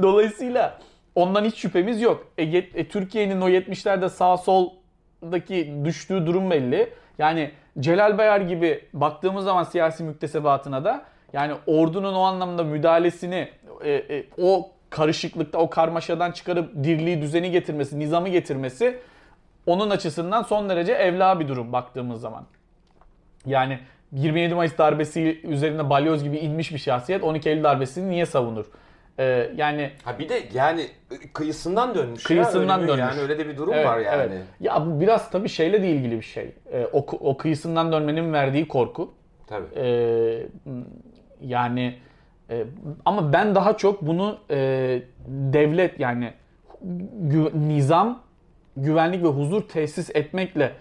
Dolayısıyla ondan hiç şüphemiz yok. E, e, Türkiye'nin o yetmişlerde sağ soldaki düştüğü durum belli. Yani Celal Bayar gibi baktığımız zaman siyasi müktesebatına da yani ordunun o anlamda müdahalesini e, e, o karışıklıkta, o karmaşadan çıkarıp dirliği, düzeni getirmesi, nizamı getirmesi onun açısından son derece evla bir durum baktığımız zaman. Yani yirmi yedi Mayıs darbesi üzerine balyoz gibi inmiş bir şahsiyet on iki Eylül darbesini niye savunur? Ee, yani ha bir de yani kıyısından dönmüş. Kıyısından ya, dönmüş. Yani öyle de bir durum evet, var yani. Evet. Ya bu biraz tabii şeyle de ilgili bir şey. Ee, o, o kıyısından dönmenin verdiği korku. Tabii. Ee, yani e, ama ben daha çok bunu e, devlet yani gü- nizam, güvenlik ve huzur tesis etmekle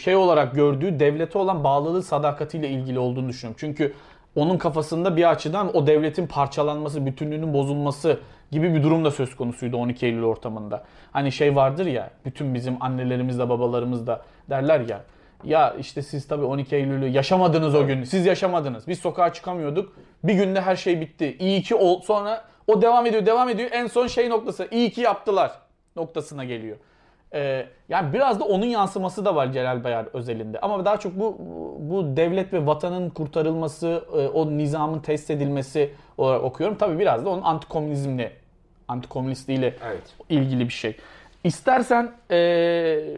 şey olarak gördüğü devlete olan bağlılığı sadakatiyle ilgili olduğunu düşünüyorum. Çünkü onun kafasında bir açıdan o devletin parçalanması, bütünlüğünün bozulması gibi bir durum da söz konusuydu on iki Eylül ortamında. Hani şey vardır ya, bütün bizim annelerimiz de babalarımız da derler ya, ya işte siz tabii on iki Eylül'ü yaşamadınız o gün, siz yaşamadınız. Biz sokağa çıkamıyorduk, bir günde her şey bitti. İyi ki ol, sonra o devam ediyor, devam ediyor. En son şey noktası, iyi ki yaptılar noktasına geliyor. Yani biraz da onun yansıması da var Celal Bayar özelinde. Ama daha çok bu bu devlet ve vatanın kurtarılması, o nizamın test edilmesi olarak okuyorum. Tabii biraz da onun antikomünizmle, antikomünistliğiyle evet. ilgili bir şey. İstersen e,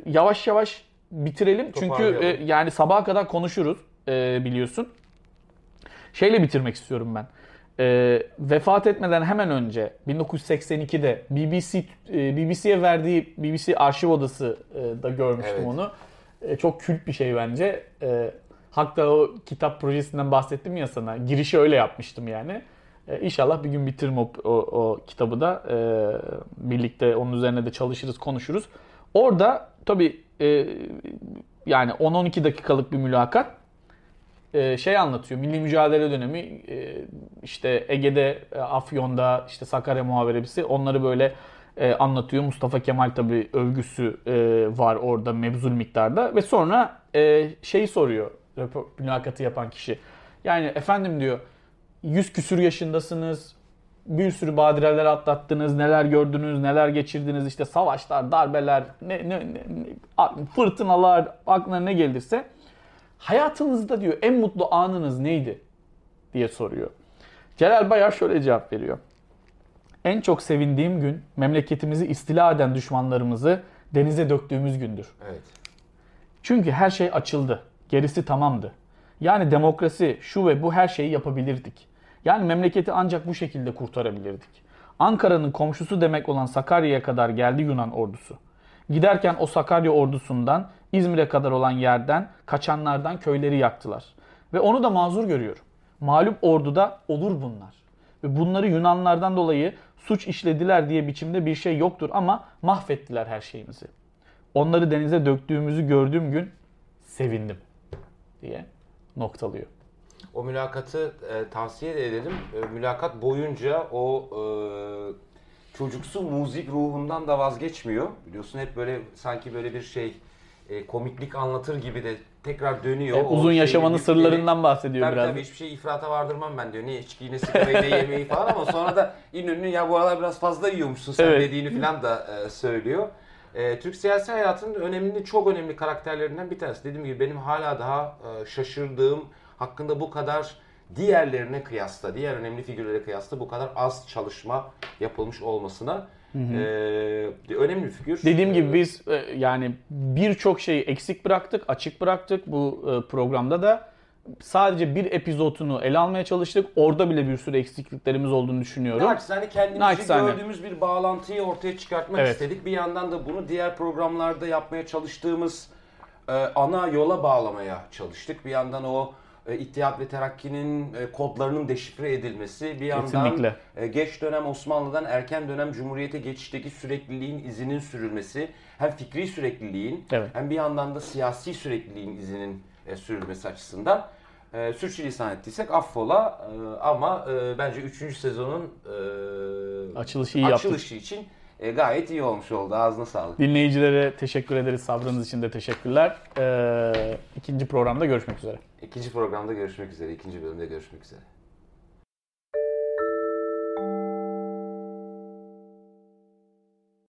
yavaş yavaş bitirelim. Çünkü e, yani sabaha kadar konuşuruz e, biliyorsun. Şeyle bitirmek istiyorum ben. E, vefat etmeden hemen önce bin dokuz yüz seksen iki'de B B C e, B B C'ye verdiği B B C arşiv odası e, da görmüştüm evet. onu. E, çok kült bir şey bence. E, hatta o kitap projesinden bahsettim ya sana. Girişi öyle yapmıştım yani. E, inşallah bir gün bitiririm o, o, o kitabı da. E, birlikte onun üzerine de çalışırız, konuşuruz. Orada tabii e, yani on on iki dakikalık bir mülakat. Şey anlatıyor, milli mücadele dönemi, işte Ege'de, Afyon'da, işte Sakarya muharebesi, onları böyle anlatıyor. Mustafa Kemal tabii övgüsü var orada mebzul miktarda ve sonra şeyi soruyor mülakatı yapan kişi. Yani efendim diyor, yüz küsür yaşındasınız, bir sürü badireler atlattınız, neler gördünüz, neler geçirdiniz, işte savaşlar, darbeler, ne, ne, ne, fırtınalar, aklına ne gelirse. Hayatınızda diyor en mutlu anınız neydi diye soruyor. Celal Bayar şöyle cevap veriyor. En çok sevindiğim gün memleketimizi istila eden düşmanlarımızı denize döktüğümüz gündür. Evet. Çünkü her şey açıldı. Gerisi tamamdı. Yani demokrasi, şu ve bu, her şeyi yapabilirdik. Yani memleketi ancak bu şekilde kurtarabilirdik. Ankara'nın komşusu demek olan Sakarya'ya kadar geldi Yunan ordusu. Giderken o Sakarya ordusundan İzmir'e kadar olan yerden kaçanlardan köyleri yaktılar. Ve onu da mazur görüyorum. Mağlup orduda olur bunlar. Ve bunları Yunanlardan dolayı suç işlediler diye biçimde bir şey yoktur ama mahvettiler her şeyimizi. Onları denize döktüğümüzü gördüğüm gün sevindim diye noktalıyor. O mülakatı e, tavsiye de edelim. E, mülakat boyunca o... E... Çocuksu müzik ruhundan da vazgeçmiyor. Biliyorsun hep böyle sanki böyle bir şey e, komiklik anlatır gibi de tekrar dönüyor. Hep uzun yaşamanın sırlarından bahsediyor tabii, biraz. Tabii hiçbir şey ifrata vardırmam ben diyor. Ne içkiyi, ne sigarayı, ne yemeği falan ama sonra da İnönü'nün ya bu aralar biraz fazla yiyormuşsun sen evet. dediğini falan da e, söylüyor. E, Türk siyasi hayatının önemli, çok önemli karakterlerinden bir tanesi. Dediğim gibi benim hala daha e, şaşırdığım, hakkında bu kadar diğerlerine kıyasla, diğer önemli figürlere kıyasla bu kadar az çalışma yapılmış olmasına hı hı. E, önemli bir figür. Dediğim gibi biz e, yani birçok şeyi eksik bıraktık, açık bıraktık. Bu e, programda da sadece bir epizodunu ele almaya çalıştık. Orada bile bir sürü eksikliklerimiz olduğunu düşünüyorum. Naçizane kendimizi Naçizane. gördüğümüz bir bağlantıyı ortaya çıkartmak evet. istedik. Bir yandan da bunu diğer programlarda yapmaya çalıştığımız e, ana yola bağlamaya çalıştık. Bir yandan o İttihat ve Terakki'nin kodlarının deşifre edilmesi, bir yandan kesinlikle. Geç dönem Osmanlı'dan erken dönem Cumhuriyet'e geçişteki sürekliliğin izinin sürülmesi, hem fikri sürekliliğin evet. hem bir yandan da siyasi sürekliliğin izinin sürülmesi açısından sürçülisan ettiysek affola ama bence üçüncü sezonun açılışı, iyi açılışı için gayet iyi olmuş oldu. Ağzına sağlık. Dinleyicilere teşekkür ederiz. Sabrınız için de teşekkürler. Ee, ikinci programda görüşmek üzere. İkinci programda görüşmek üzere. İkinci bölümde görüşmek üzere.